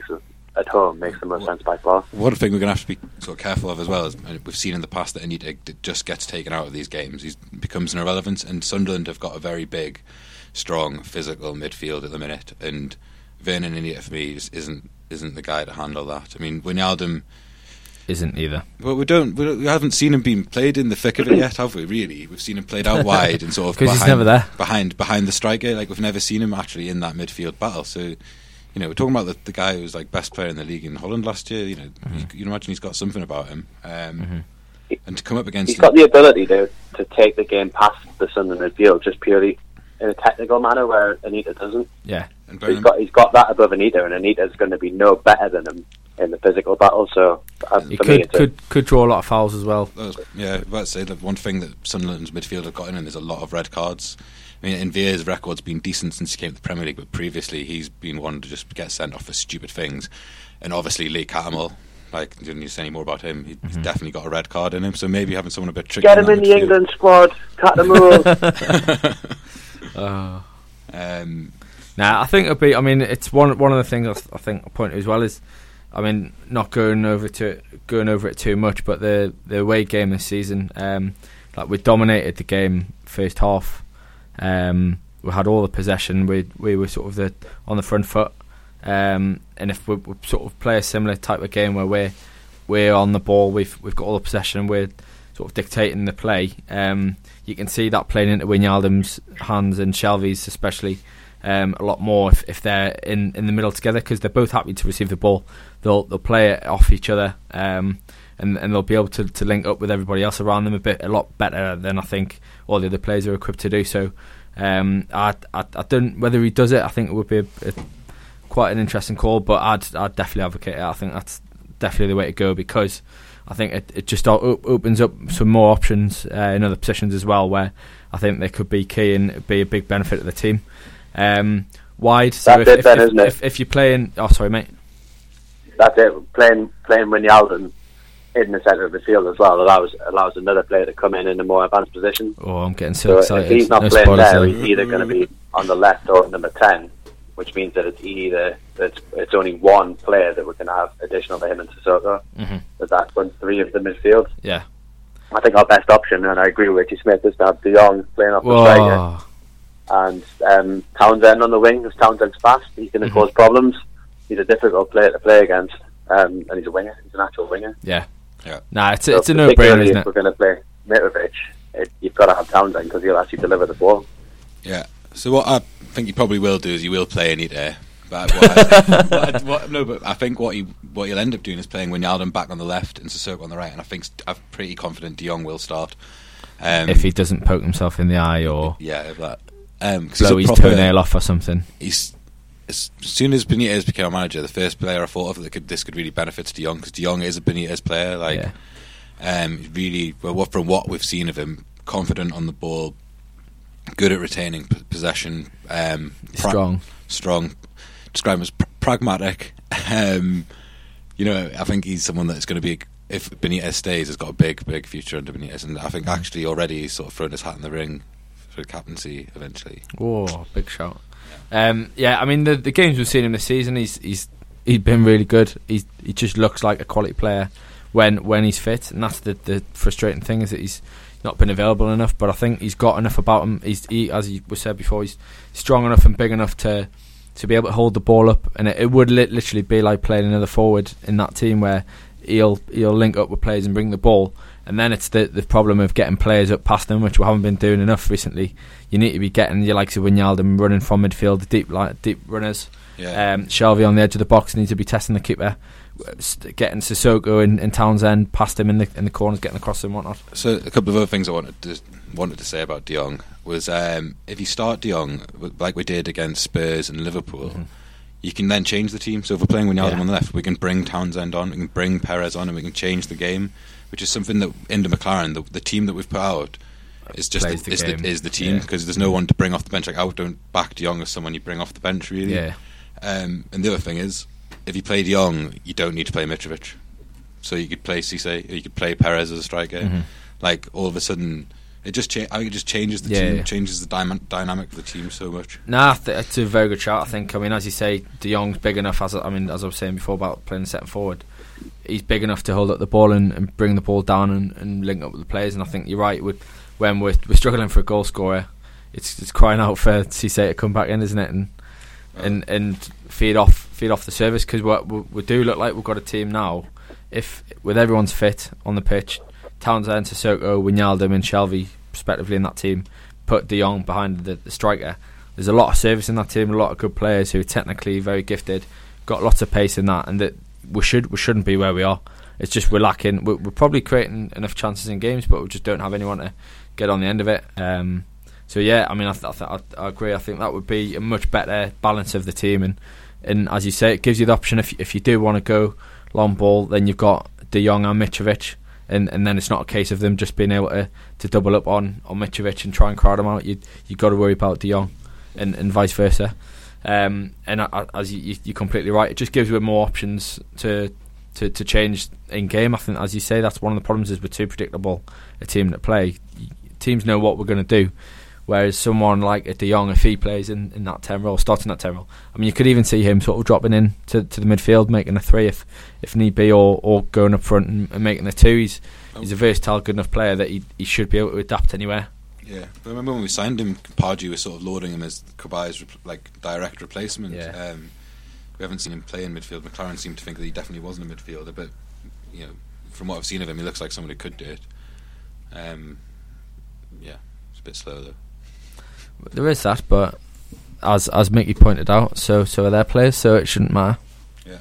makes the most sense by far. One thing we're going to have to be sort of careful of as well is, and we've seen in the past that Anita just gets taken out of these games. He becomes an irrelevance, and Sunderland have got a very big, strong, physical midfield at the minute, and Vernon Anita for me isn't the guy to handle that. I mean, Wijnaldum isn't either. Well, we haven't seen him being played in the thick of it yet, have we? Really, we've seen him played out wide and sort of because he's never there behind the striker. Like, we've never seen him actually in that midfield battle. So, you know, we're talking about the guy who was like best player in the league in Holland last year. You know, you can imagine he's got something about him, and to come up against, he's got the ability to take the game past the Sunderland midfield just purely in a technical manner where Anita doesn't. Yeah, and he's got that above Anita, and Anita's going to be no better than him in the physical battle. So he could draw a lot of fouls as well. Yeah, I was about to say that one thing that Sunderland's midfield have got in him is a lot of red cards. I mean, Vieira's record's been decent since he came to the Premier League, but previously he's been one to just get sent off for stupid things. And obviously Lee Cattermole, like, didn't you say any more about him? He's definitely got a red card in him, so maybe having someone a bit tricky. Get him in the midfield. England squad, Cattermole. I think it'll be. I mean, it's one of the things I think I'll point to as well is, I mean, not going over it too much, but the away game this season, like, we dominated the game first half. We had all the possession. We were sort of on the front foot, and if we sort of play a similar type of game where we're on the ball, we've got all the possession, we're sort of dictating the play. You can see that playing into Wijnaldum's hands and Shelvey's especially a lot more if they're in the middle together, because they're both happy to receive the ball. They'll play it off each other, and they'll be able to link up with everybody else around them a lot better than I think all the other players are equipped to do. So I don't whether he does it. I think it would be quite an interesting call, but I'd definitely advocate it. I think that's definitely the way to go, because I think it just opens up some more options in other positions as well, where I think they could be key and be a big benefit to the team. Wide, so that's if you're playing, oh sorry mate, that's it. Playing Wijnaldum in the centre of the field as well allows another player to come in a more advanced position. Oh, I'm getting so excited. If he's not playing there, he's either going to be on the left or number 10, which means that it's only one player that we're going to have additional to him and Sissoko. But that runs three of the midfield. Yeah, I think our best option, and I agree with Richie Smith, is to have De Jong playing off the striker and Townsend on the wing, because Townsend's fast. He's going to cause problems. He's a difficult player to play against, and he's a winger. He's an actual winger. Yeah. Nah, it's a no-brainer, isn't it? If we're going to play Mitrovic, you've got to have Townsend, because he'll actually deliver the ball. Yeah. So what I think you probably will do is you will play Anita. But I think what he'll end up doing is playing Wijnaldum back on the left and Sissoko on the right. And I think I'm pretty confident De Jong will start, if he doesn't poke himself in the eye or that. Blow his toenail off or something. As soon as Benitez became our manager, the first player I thought of that this could really benefit De Jong, because De Jong is a Benitez player. Like, Really, well, from what we've seen of him, confident on the ball, good at retaining possession, strong. Describe him as pragmatic. You know, I think he's someone that's going to be, if Benitez stays, has got a big, big future under Benitez. And I think actually already he's sort of thrown his hat in the ring for captaincy eventually. Whoa, big shout. Yeah, I mean, the games we've seen him this season, he's been really good. He just looks like a quality player when he's fit, and that's the frustrating thing, is that he's not been available enough. But I think he's got enough about him. He, as he was said before, he's strong enough and big enough to be able to hold the ball up, and it would literally be like playing another forward in that team where he'll link up with players and bring the ball, and then it's the problem of getting players up past them, which we haven't been doing enough recently. You need to be getting your likes of Wijnaldum running from midfield, the deep runners. Yeah. Shelvey on the edge of the box needs to be testing the keeper, getting Sissoko and Townsend past him in the corners, getting across him and whatnot. So a couple of other things I wanted to say about De Jong was, if you start De Jong like we did against Spurs and Liverpool, mm-hmm. you can then change the team. So if we're playing Wijnaldum on the left, we can bring Townsend on, we can bring Perez on, and we can change the game, which is something that under McClaren, the team that we've put out is just the team, because there's no one to bring off the bench. Like, I don't back De Jong as someone you bring off the bench, really. Yeah. And the other thing is, if you play De Jong, you don't need to play Mitrovic. So you could play Cissé, you could play Perez as a striker. Mm-hmm. Like, all of a sudden, it just changes the team, changes the dynamic of the team so much. Nah, it's a very good shout, I think. I mean, as you say, De Jong's big enough, as I was saying before about playing second forward, he's big enough to hold up the ball and bring the ball down and link up with the players. And I think you're right, when we're struggling for a goal scorer, it's crying out for Cissé to come back in, isn't it? And feed off the service, because we do look like we've got a team now. If with everyone's fit on the pitch, Townsend, Sissoko, Wijnaldum and Shelvey respectively in that team, put De Jong behind the striker, there's a lot of service in that team, a lot of good players who are technically very gifted, got lots of pace in that, and that we shouldn't be where we are. It's just we're lacking. We're probably creating enough chances in games, but we just don't have anyone to get on the end of it. So yeah, I mean, I agree. I think that would be a much better balance of the team, and as you say, it gives you the option if you do want to go long ball, then you've got De Jong and Mitrovic, and then it's not a case of them just being able to double up on Mitrovic and try and crowd him out. You've got to worry about De Jong, and vice versa. And you're completely right, it just gives you more options to change in game. I think, as you say, that's one of the problems, is we're too predictable a team to play. Teams know what we're going to do. Whereas someone like a De Jong, if he plays in that 10 role, starting that 10 role, I mean, you could even see him sort of dropping in to the midfield, making a 3 if need be, or going up front and making a 2. He's a versatile, good enough player that he should be able to adapt anywhere. Yeah, I remember when we signed him, Pardew was sort of lauding him as Cabal's direct replacement. Yeah. We haven't seen him play in midfield. McClaren seemed to think that he definitely wasn't a midfielder, but you know, from what I've seen of him, he looks like someone who could do it. Yeah, it's a bit slow though. There is that, but as Mickey pointed out, so are their players, so it shouldn't matter. Yeah.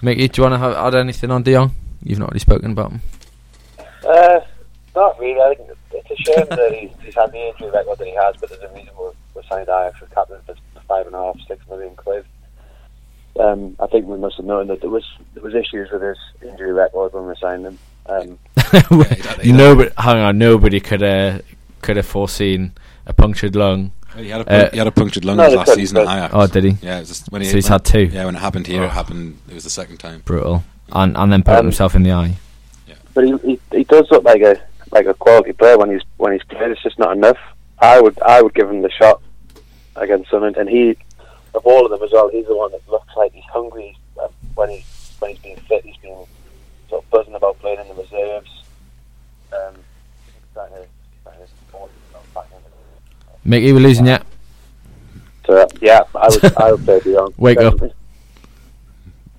Mickey, do you want to add anything on De Jong? You've not really spoken about him. Not really. I think it's a shame that he's had the injury record that he has, but there's a reason we're signed Ajax as captain for £5.5-6 million. I think we must have known that there was issues with his injury record when we signed him. Nobody could have foreseen a punctured lung. Well, he had a punctured lung last season at Ajax. Oh, did he? Yeah, it was so he's had two. Yeah, when it happened here, it was the second time. Brutal, and then poked himself in the eye. Yeah. But he does look like a quality player when he's played. It's just not enough. I would give him the shot against Sunderland, and he, of all of them as well, he's the one that looks like he's hungry. When he's been fit, he's been sort of buzzing about playing in the reserves. Mickey, we're losing yet. So, yeah, I would play De Jong. Wake up.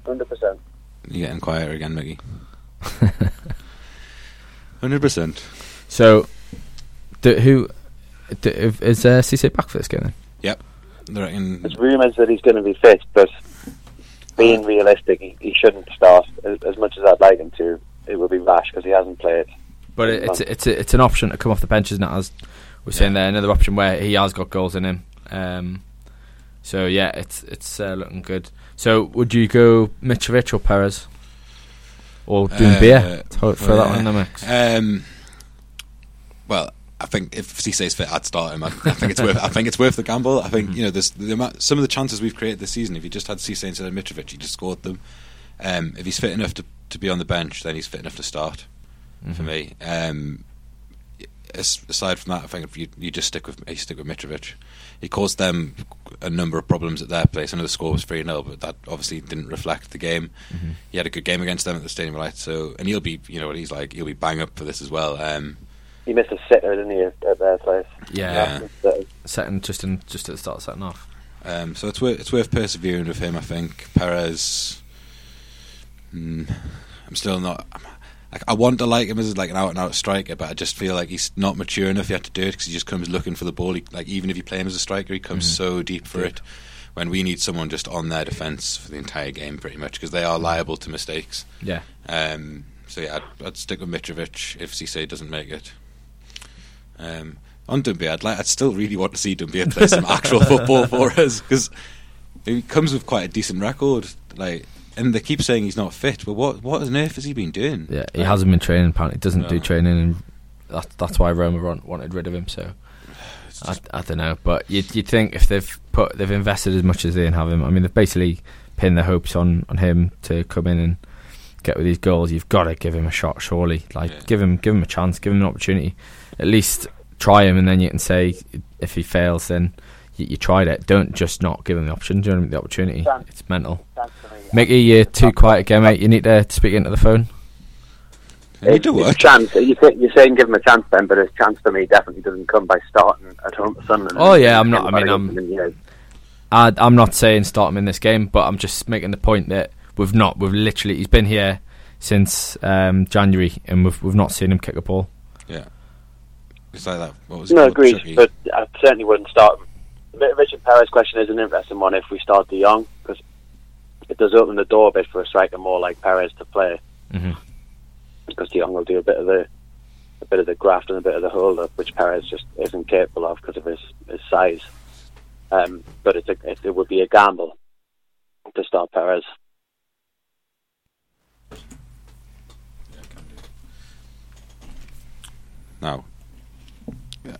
100%. You're getting quieter again, Mickey. 100%. So, is Cissé back for this game then? Yep. There's rumours that he's going to be fit, but being realistic, he shouldn't start. As much as I'd like him to, it would be rash because he hasn't played. But it's an option to come off the bench, isn't it? As we're saying there, another option where he has got goals in him. So yeah, it's looking good. So would you go Mitrovic or Perez? or Doumbia? Throw that one in the mix. Well, I think if Cissé's fit, I'd start him. I think it's worth the gamble. I think some of the chances we've created this season. If you just had Cissé instead of Mitrovic, you just scored them. If he's fit enough to be on the bench, then he's fit enough to start for me. Aside from that, I think if you just stick with Mitrovic. He caused them a number of problems at their place. I know the score was 3-0, but that obviously didn't reflect the game. He had a good game against them at the Stadium of Light, and he'll be, he'll be bang up for this as well. He missed a sitter, didn't he, at their place? Yeah. Setting just at the start of setting off. So it's worth persevering with him, I think. Perez, I'm still not. I want to like him as like an out-and-out striker, but I just feel like he's not mature enough yet to do it because he just comes looking for the ball. Even if you play him as a striker, he comes so deep for it, when we need someone just on their defence for the entire game pretty much because they are liable to mistakes. Yeah. I'd stick with Mitrovic if Cissé doesn't make it. On Doumbia, I'd still really want to see Doumbia play some actual football for us because he comes with quite a decent record. And they keep saying he's not fit. Well, what on earth has he been doing? Yeah, he hasn't been training. Apparently, doesn't do training, and that's why Roma wanted rid of him. So I don't know, but you'd think if they've invested as much as they can have him. I mean, they've basically pinned their hopes on him to come in and get with these goals. You've got to give him a shot, surely. Give him a chance, give him an opportunity. At least try him, and then you can say if he fails, then you tried it. Don't just not give him the option. Don't give him the opportunity. It's mental. Mickey, you're too quiet again, mate. You need to speak into the phone. It's a chance. You're saying give him a chance, then, but his chance for me definitely doesn't come by starting at home for Sunderland. Oh yeah, I'm not. I'm not saying start him in this game, but I'm just making the point that we've not. We've literally. He's been here since January, and we've not seen him kick a ball. Yeah, it's like that. What was it? No, agreed. Chucky? But I certainly wouldn't start him. Richard Perez's question is an interesting one if we start De Jong, because it does open the door a bit for a striker more like Perez to play, because De Jong will do a bit of the graft and a bit of the hold up, which Perez just isn't capable of because of his size. But it would be a gamble to start Perez. Yeah, can do.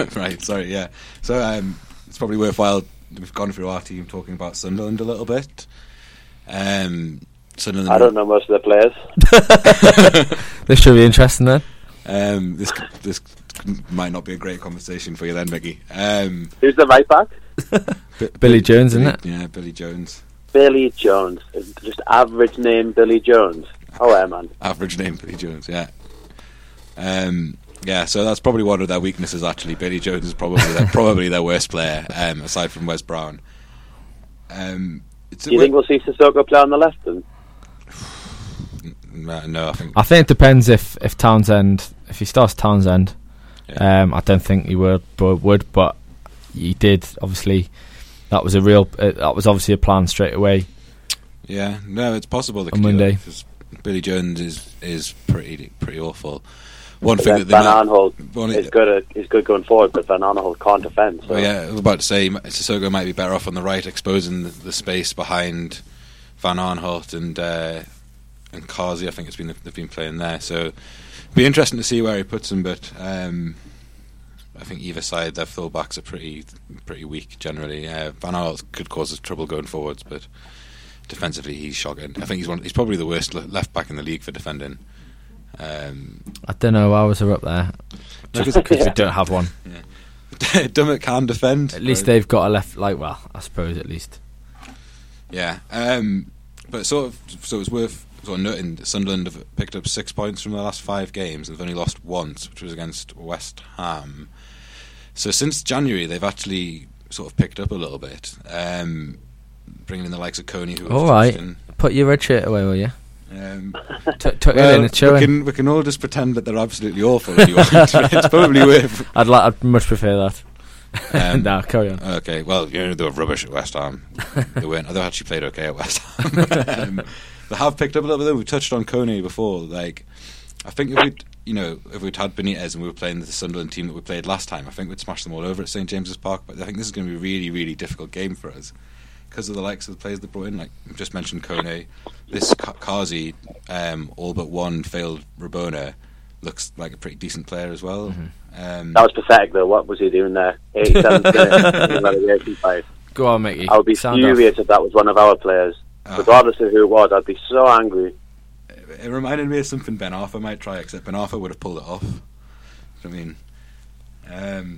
No. Right, sorry, yeah. So it's probably worthwhile. We've gone through our team talking about Sunderland a little bit. Sunderland. I don't know most of the players. This should be interesting then. This might not be a great conversation for you then, Mickey. Who's the right back? Billy Jones, isn't it? Yeah, Billy Jones. Billy Jones, just average name Billy Jones. Oh yeah, man. Average name Billy Jones, yeah. Yeah, so that's probably one of their weaknesses, actually. Billy Jones is probably their worst player, aside from Wes Brown. Do you think we'll see Sissoko play on the left then? No, I think it depends if Townsend... If he starts Townsend, yeah. I don't think he would, but he did, obviously. That was obviously a plan straight away. Yeah, no, it's possible. On Monday. Because Billy Jones is pretty awful. One thing that Van Aanholt is good going forward, but Van Aanholt can't defend. So. Well, yeah, I was about to say Sissoko might be better off on the right, exposing the space behind Van Aanholt and Kazi. I think they've been playing there, so it'd be interesting to see where he puts him. But I think either side, their full backs are pretty weak generally. Van Aanholt could cause us trouble going forwards, but defensively he's shocking. I think he's probably the worst left back in the league for defending. I don't know. I was up there just because we don't have one. Yeah. Dummett can defend. At least they've got a left. I suppose at least. Yeah, but so it's worth sort of noting that Sunderland have picked up 6 points from their last 5 games and they've only lost once, which was against West Ham. So since January, they've actually sort of picked up a little bit, bringing in the likes of Kone. Who all right, put your red shirt away, will you? We can all just pretend that they're absolutely awful if you want. It's probably worth. I'd much prefer that. No, carry on. Okay, well, they were rubbish at West Ham. They weren't. They actually played okay at West Ham. They have picked up a little bit. We touched on Kone before. I think if we'd had Benitez and we were playing the Sunderland team that we played last time, I think we'd smash them all over at St James's Park. But I think this is going to be a really, really difficult game for us. because of the likes of the players they brought in. Like I've just mentioned Kone, this Kazi, all but one failed Rabona, looks like a pretty decent player as well. That was pathetic though. What was he doing there? 87th minute. Go on, Mickey. I would be furious if that was one of our players. Regardless of who it was, I'd be so angry. It reminded me of something Ben Arfa might try, except Ben Arfa would have pulled it off. You know what I mean?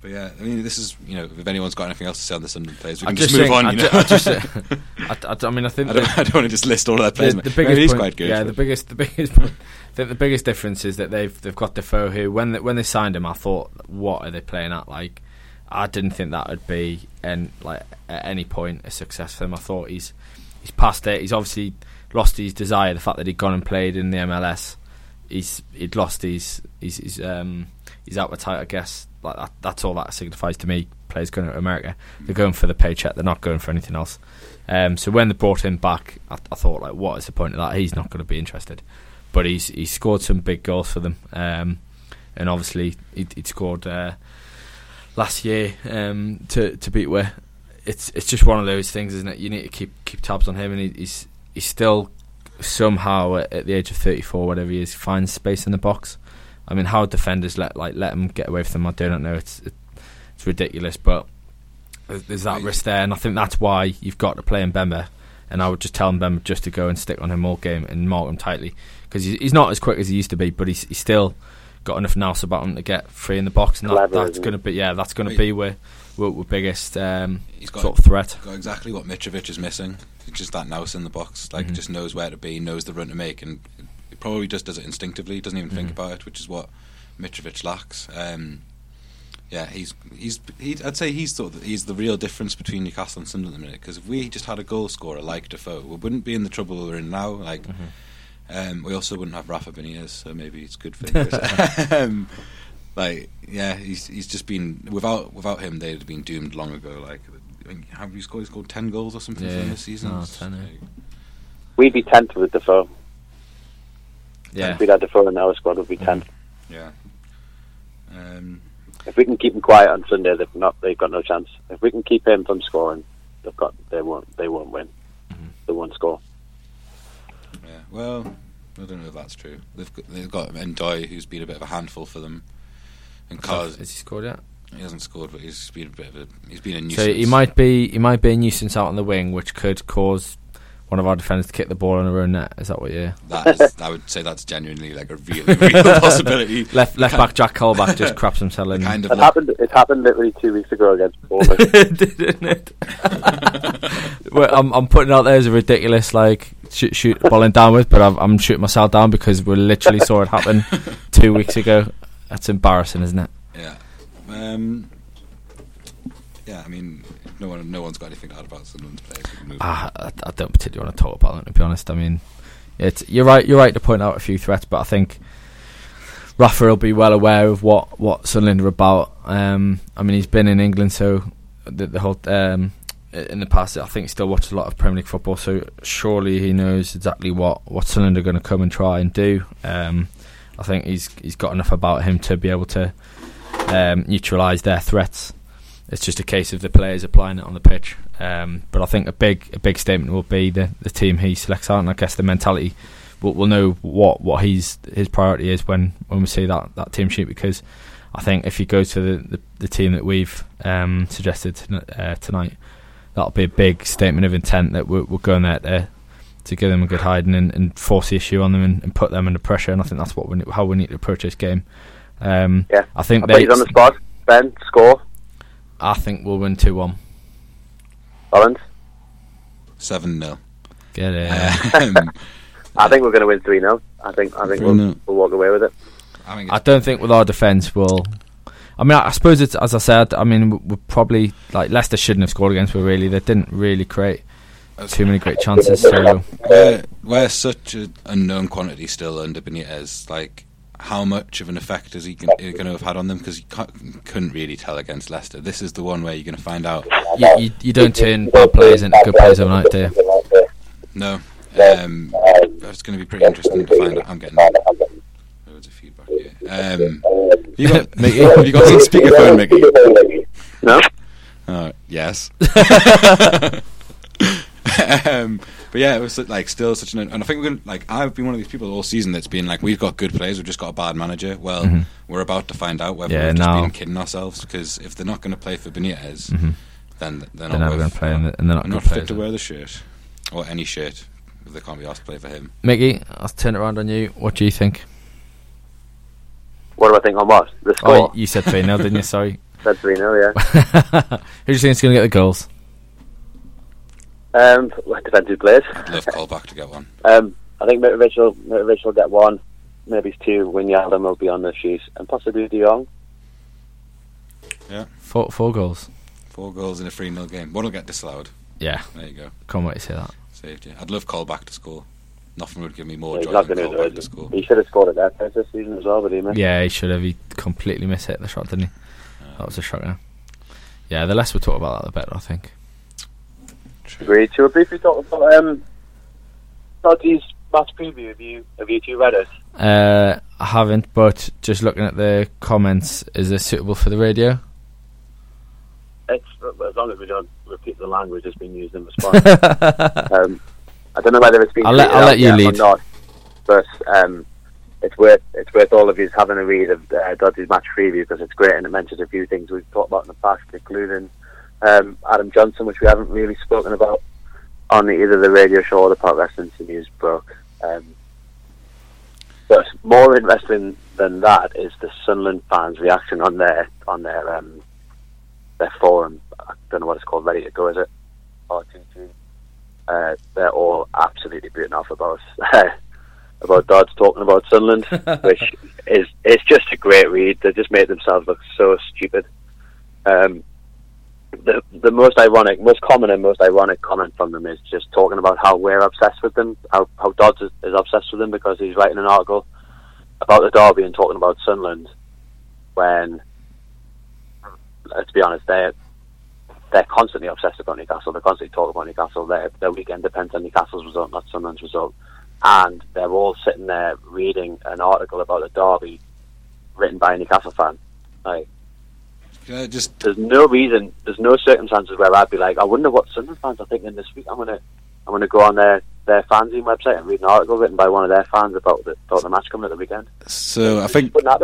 But yeah, I mean, this is, you know, if anyone's got anything else to say on the Sunderland players, we can just move on. I mean, I think I don't want to just list all their players. The biggest point, quite good, yeah, but the biggest difference is that they've got Defoe, who when they signed him, I thought, what are they playing at? Like, I didn't think that would be at any point a success for him. I thought he's past it. He's obviously lost his desire. The fact that he'd gone and played in the MLS, he'd lost his appetite, I guess. Like that's all that signifies to me. Players going to America, they're going for the paycheck, they're not going for anything else. So when they brought him back, I thought, like, what is the point of that? He's not going to be interested. But he's scored some big goals for them, and obviously he'd scored last year to beat Ware. It's just one of those things, isn't it? You need to keep tabs on him, and he's still somehow at the age of 34, whatever he is, finds space in the box. I mean, how defenders let him get away with them, I don't know. It's ridiculous, but there's that risk there, and I think that's why you've got to play Mbemba. And I would just tell Mbemba just to go and stick on him all game and mark him tightly, because he's not as quick as he used to be, but he's still got enough nous about him to get free in the box, and that's going to be we're biggest sort of threat. He's got exactly what Mitrovic is missing, just that nous in the box. Like, just knows where to be, knows the run to make, and he probably just does it instinctively. He doesn't even think about it, which is what Mitrovic lacks. Yeah, he's I'd say he's the real difference between Newcastle and Sunderland at the minute, because if we just had a goal scorer like Defoe, we wouldn't be in the trouble we're in now. Like, we also wouldn't have Rafa Benitez, so maybe it's good for him. Like, yeah, he's just been without him, they'd have been doomed long ago. Like, I mean, have you scored? He's scored 10 goals or something for this season. No, 10. Like, we'd be 10th with Defoe. Yeah, if we'd had Defoe in our squad, we'd be 10th. Yeah. If we can keep him quiet on Sunday, they've got no chance. If we can keep him from scoring, they won't win. They won't score. Yeah, well, I don't know if that's true. They've got Ndoye, who's been a bit of a handful for them. And Kaz, has he scored yet? He hasn't scored, but he's been a nuisance. So he might be a nuisance out on the wing, which could cause one of our defenders to kick the ball on her own net. Is that what you? I would say that's genuinely like a really real possibility. Left back Jack Colback just craps himself in. It happened literally 2 weeks ago against Bournemouth, didn't it? Well, I'm putting out there as a ridiculous, like, shoot the ball in downwards, but I'm shooting myself down because we literally saw it happen 2 weeks ago. That's embarrassing, isn't it? Yeah. Yeah, I mean, no one's got anything to add about Sunderland's players. I don't particularly want to talk about them, to be honest. I mean, you're right to point out a few threats, but I think Rafa will be well aware of what Sunderland are about. I mean, he's been in England, so the whole in the past, I think he still watches a lot of Premier League football, so surely he knows exactly what Sunderland are going to come and try and do. I think he's got enough about him to be able to neutralise their threats. It's just a case of the players applying it on the pitch. But I think a big statement will be the team he selects out, and I guess the mentality. We'll know what his priority is when we see that team sheet, because I think if he goes to the team that we've suggested tonight, that'll be a big statement of intent that we're going there to give them a good hiding and force the issue on them and put them under pressure. And I think that's how we need to approach this game. Yeah. I bet he's on the spot. Ben, score. I think we'll win 2-1. Balance? 7-0. Get it. I think we're going to win 3-0. I think we'll walk away with it. I don't think with our defence we'll... I mean, I suppose it's, as I said, I mean, we're probably... Like, Leicester shouldn't have scored against us, really. They didn't really create too many great chances. So we're such an unknown quantity still under Benitez. Like, how much of an effect is he going to have had on them? Because you couldn't really tell against Leicester. This is the one where you're going to find out. You don't turn bad players into good players overnight, do you? No. It's going to be pretty interesting to find out. I'm getting loads of feedback here. Have you got on speakerphone, Mickey? No. All right. Yes. But yeah, it was like still such an, and I think we're gonna, like, I've been one of these people all season that's been like, we've got good players, we've just got a bad manager. Well, mm-hmm. we're about to find out whether we've just been kidding ourselves, because if they're not going to play for Benitez, mm-hmm. then they're not going to play, and they're not fit to wear the shirt or any shirt if they can't be asked to play for him. Mickey, I'll turn it around on you. What do you think? What do I think on what? The score? Oh, you said 3-0, didn't you? Sorry. Said 3-0, yeah. Who do you think's going to get the goals? Defensive players. I'd love Colback to get one. I think Mitrovic will get one, maybe two. Wijnaldum will be on the shoes, and possibly De Jong. Yeah, four goals. 4 goals in a 3-0 game. One will get disallowed. Yeah, there you go. Can't wait to see that. Saved you. I'd love Colback to score. Nothing would give me more joy than Colback to score. He should have scored at that this season as well, but he missed. Yeah, he should have. He completely mishit the shot, didn't he? That was a shocker. Yeah, the less we talk about that, the better, I think. Agreed. So we briefly talked about Roddy's match preview. Have you two read it? I haven't, but just looking at the comments, is this suitable for the radio? It's, as long as we don't repeat the language that's been used in response. I don't know whether it's been. I'll let you lead. Or not, but it's worth all of you having a read of Doddy's match preview, because it's great and it mentions a few things we've talked about in the past, including Adam Johnson, which we haven't really spoken about on either the radio show or the podcast since the news broke. But more interesting than that is the Sunderland fans' reaction on their forum. I don't know what it's called. Ready to Go, is it? RTG. They're all absolutely beaten off about Dodds talking about Sunderland, which is just a great read. They just made themselves look so stupid. The most common and most ironic comment from them is just talking about how we're obsessed with them, how Dodds is obsessed with them because he's writing an article about the derby and talking about Sunderland, when, let's be honest, they're constantly obsessed about Newcastle. They're constantly talking about Newcastle. Their weekend depends on Newcastle's result, not Sunderland's result. And they're all sitting there reading an article about the derby written by a Newcastle fan. Like, there's no reason, there's no circumstances where I'd be like, I wonder what Sunderland fans are thinking this week. I'm gonna go on their fanzine website and read an article written by one of their fans about the match coming at the weekend. So I think I've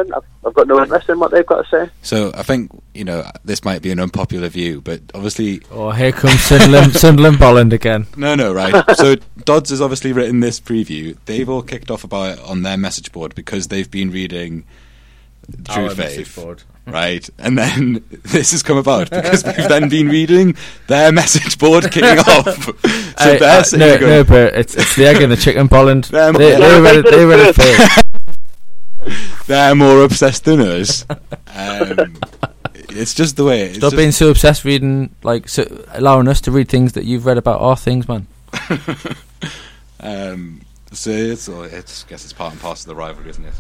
got no interest in what they've got to say. So I think, you know, this might be an unpopular view, but obviously, oh, here comes Sunderland Bolland again. No, right. So Dodds has obviously written this preview. They've all kicked off about it on their message board because they've been reading True Faith. Right, and then this has come about because we've then been reading their message board kicking off. So no, but it's the egg and the chicken, Bolland. They're more obsessed than us. It's just the way. It's Stop being so obsessed reading, like, so allowing us to read things that you've read about our things, man. So it's I guess it's part and parcel of the rivalry, isn't it?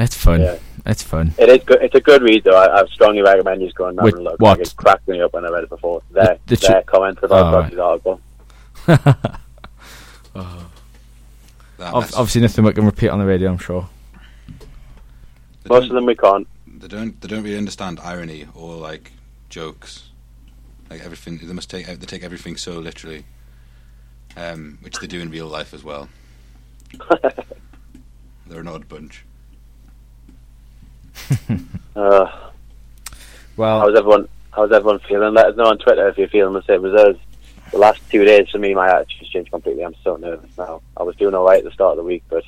It's fun. Yeah. It's fun. It is good. It's a good read, though. I strongly recommend you going and look. What? It cracked me up when I read it before. Their comments about Dodgy's article. Oh. Obviously, nothing we can repeat on the radio, I'm sure. Most of them we can't. They don't really understand irony or like jokes. Like everything, they take everything so literally, which they do in real life as well. They're an odd bunch. Well, how's everyone feeling? Let us know on Twitter if you're feeling the same as us. The last 2 days for me, my attitude's changed completely. I'm so nervous now. I was doing alright at the start of the week, but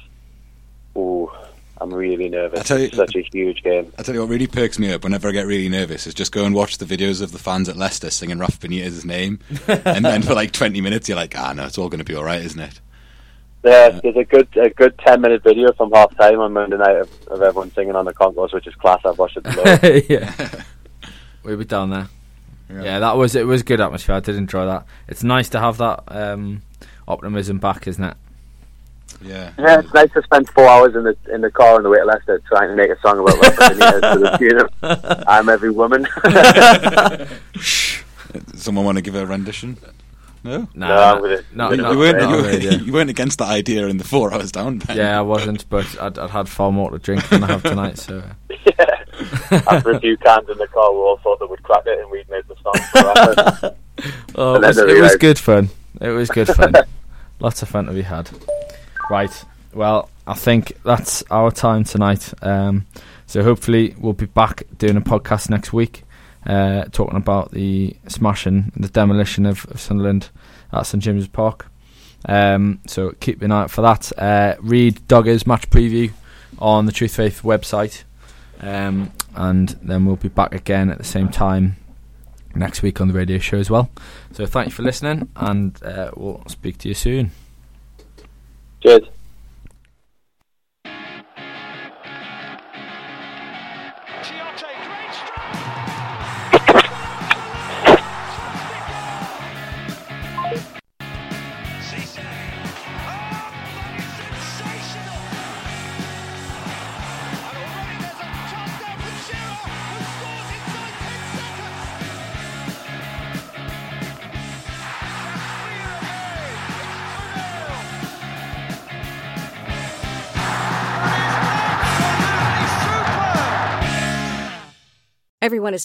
I'm really nervous. It's such a huge game. I tell you what really perks me up whenever I get really nervous is just go and watch the videos of the fans at Leicester singing Rafa Benitez's name, and then for like 20 minutes you're like, no, it's all going to be alright, isn't it? There's a good 10-minute video from half time on Monday night of everyone singing on the concourse, which is class. I've watched it below. Yeah, we were down there. Yeah, it was good atmosphere. I did enjoy that. It's nice to have that optimism back, isn't it? Yeah, it's nice to spend 4 hours in the car on the way to Leicester trying to make a song about what I'm every woman. Someone want to give a rendition? No, you weren't against the idea in the 4 hours down there. Yeah, I wasn't, but I'd had far more to drink than I have tonight, so... Yeah. After a few cans in the car, we all thought they would crack it and we'd made the song. Oh, it was good fun. It was good fun. Lots of fun to be had. Right. Well, I think that's our time tonight. So hopefully we'll be back doing a podcast next week, talking about the smashing, the demolition of Sunderland at St James's Park. So keep an eye out for that. Read Dogger's match preview on the Truth Faith website, and then we'll be back again at the same time next week on the radio show as well. So thank you for listening, and we'll speak to you soon. Cheers. Everyone is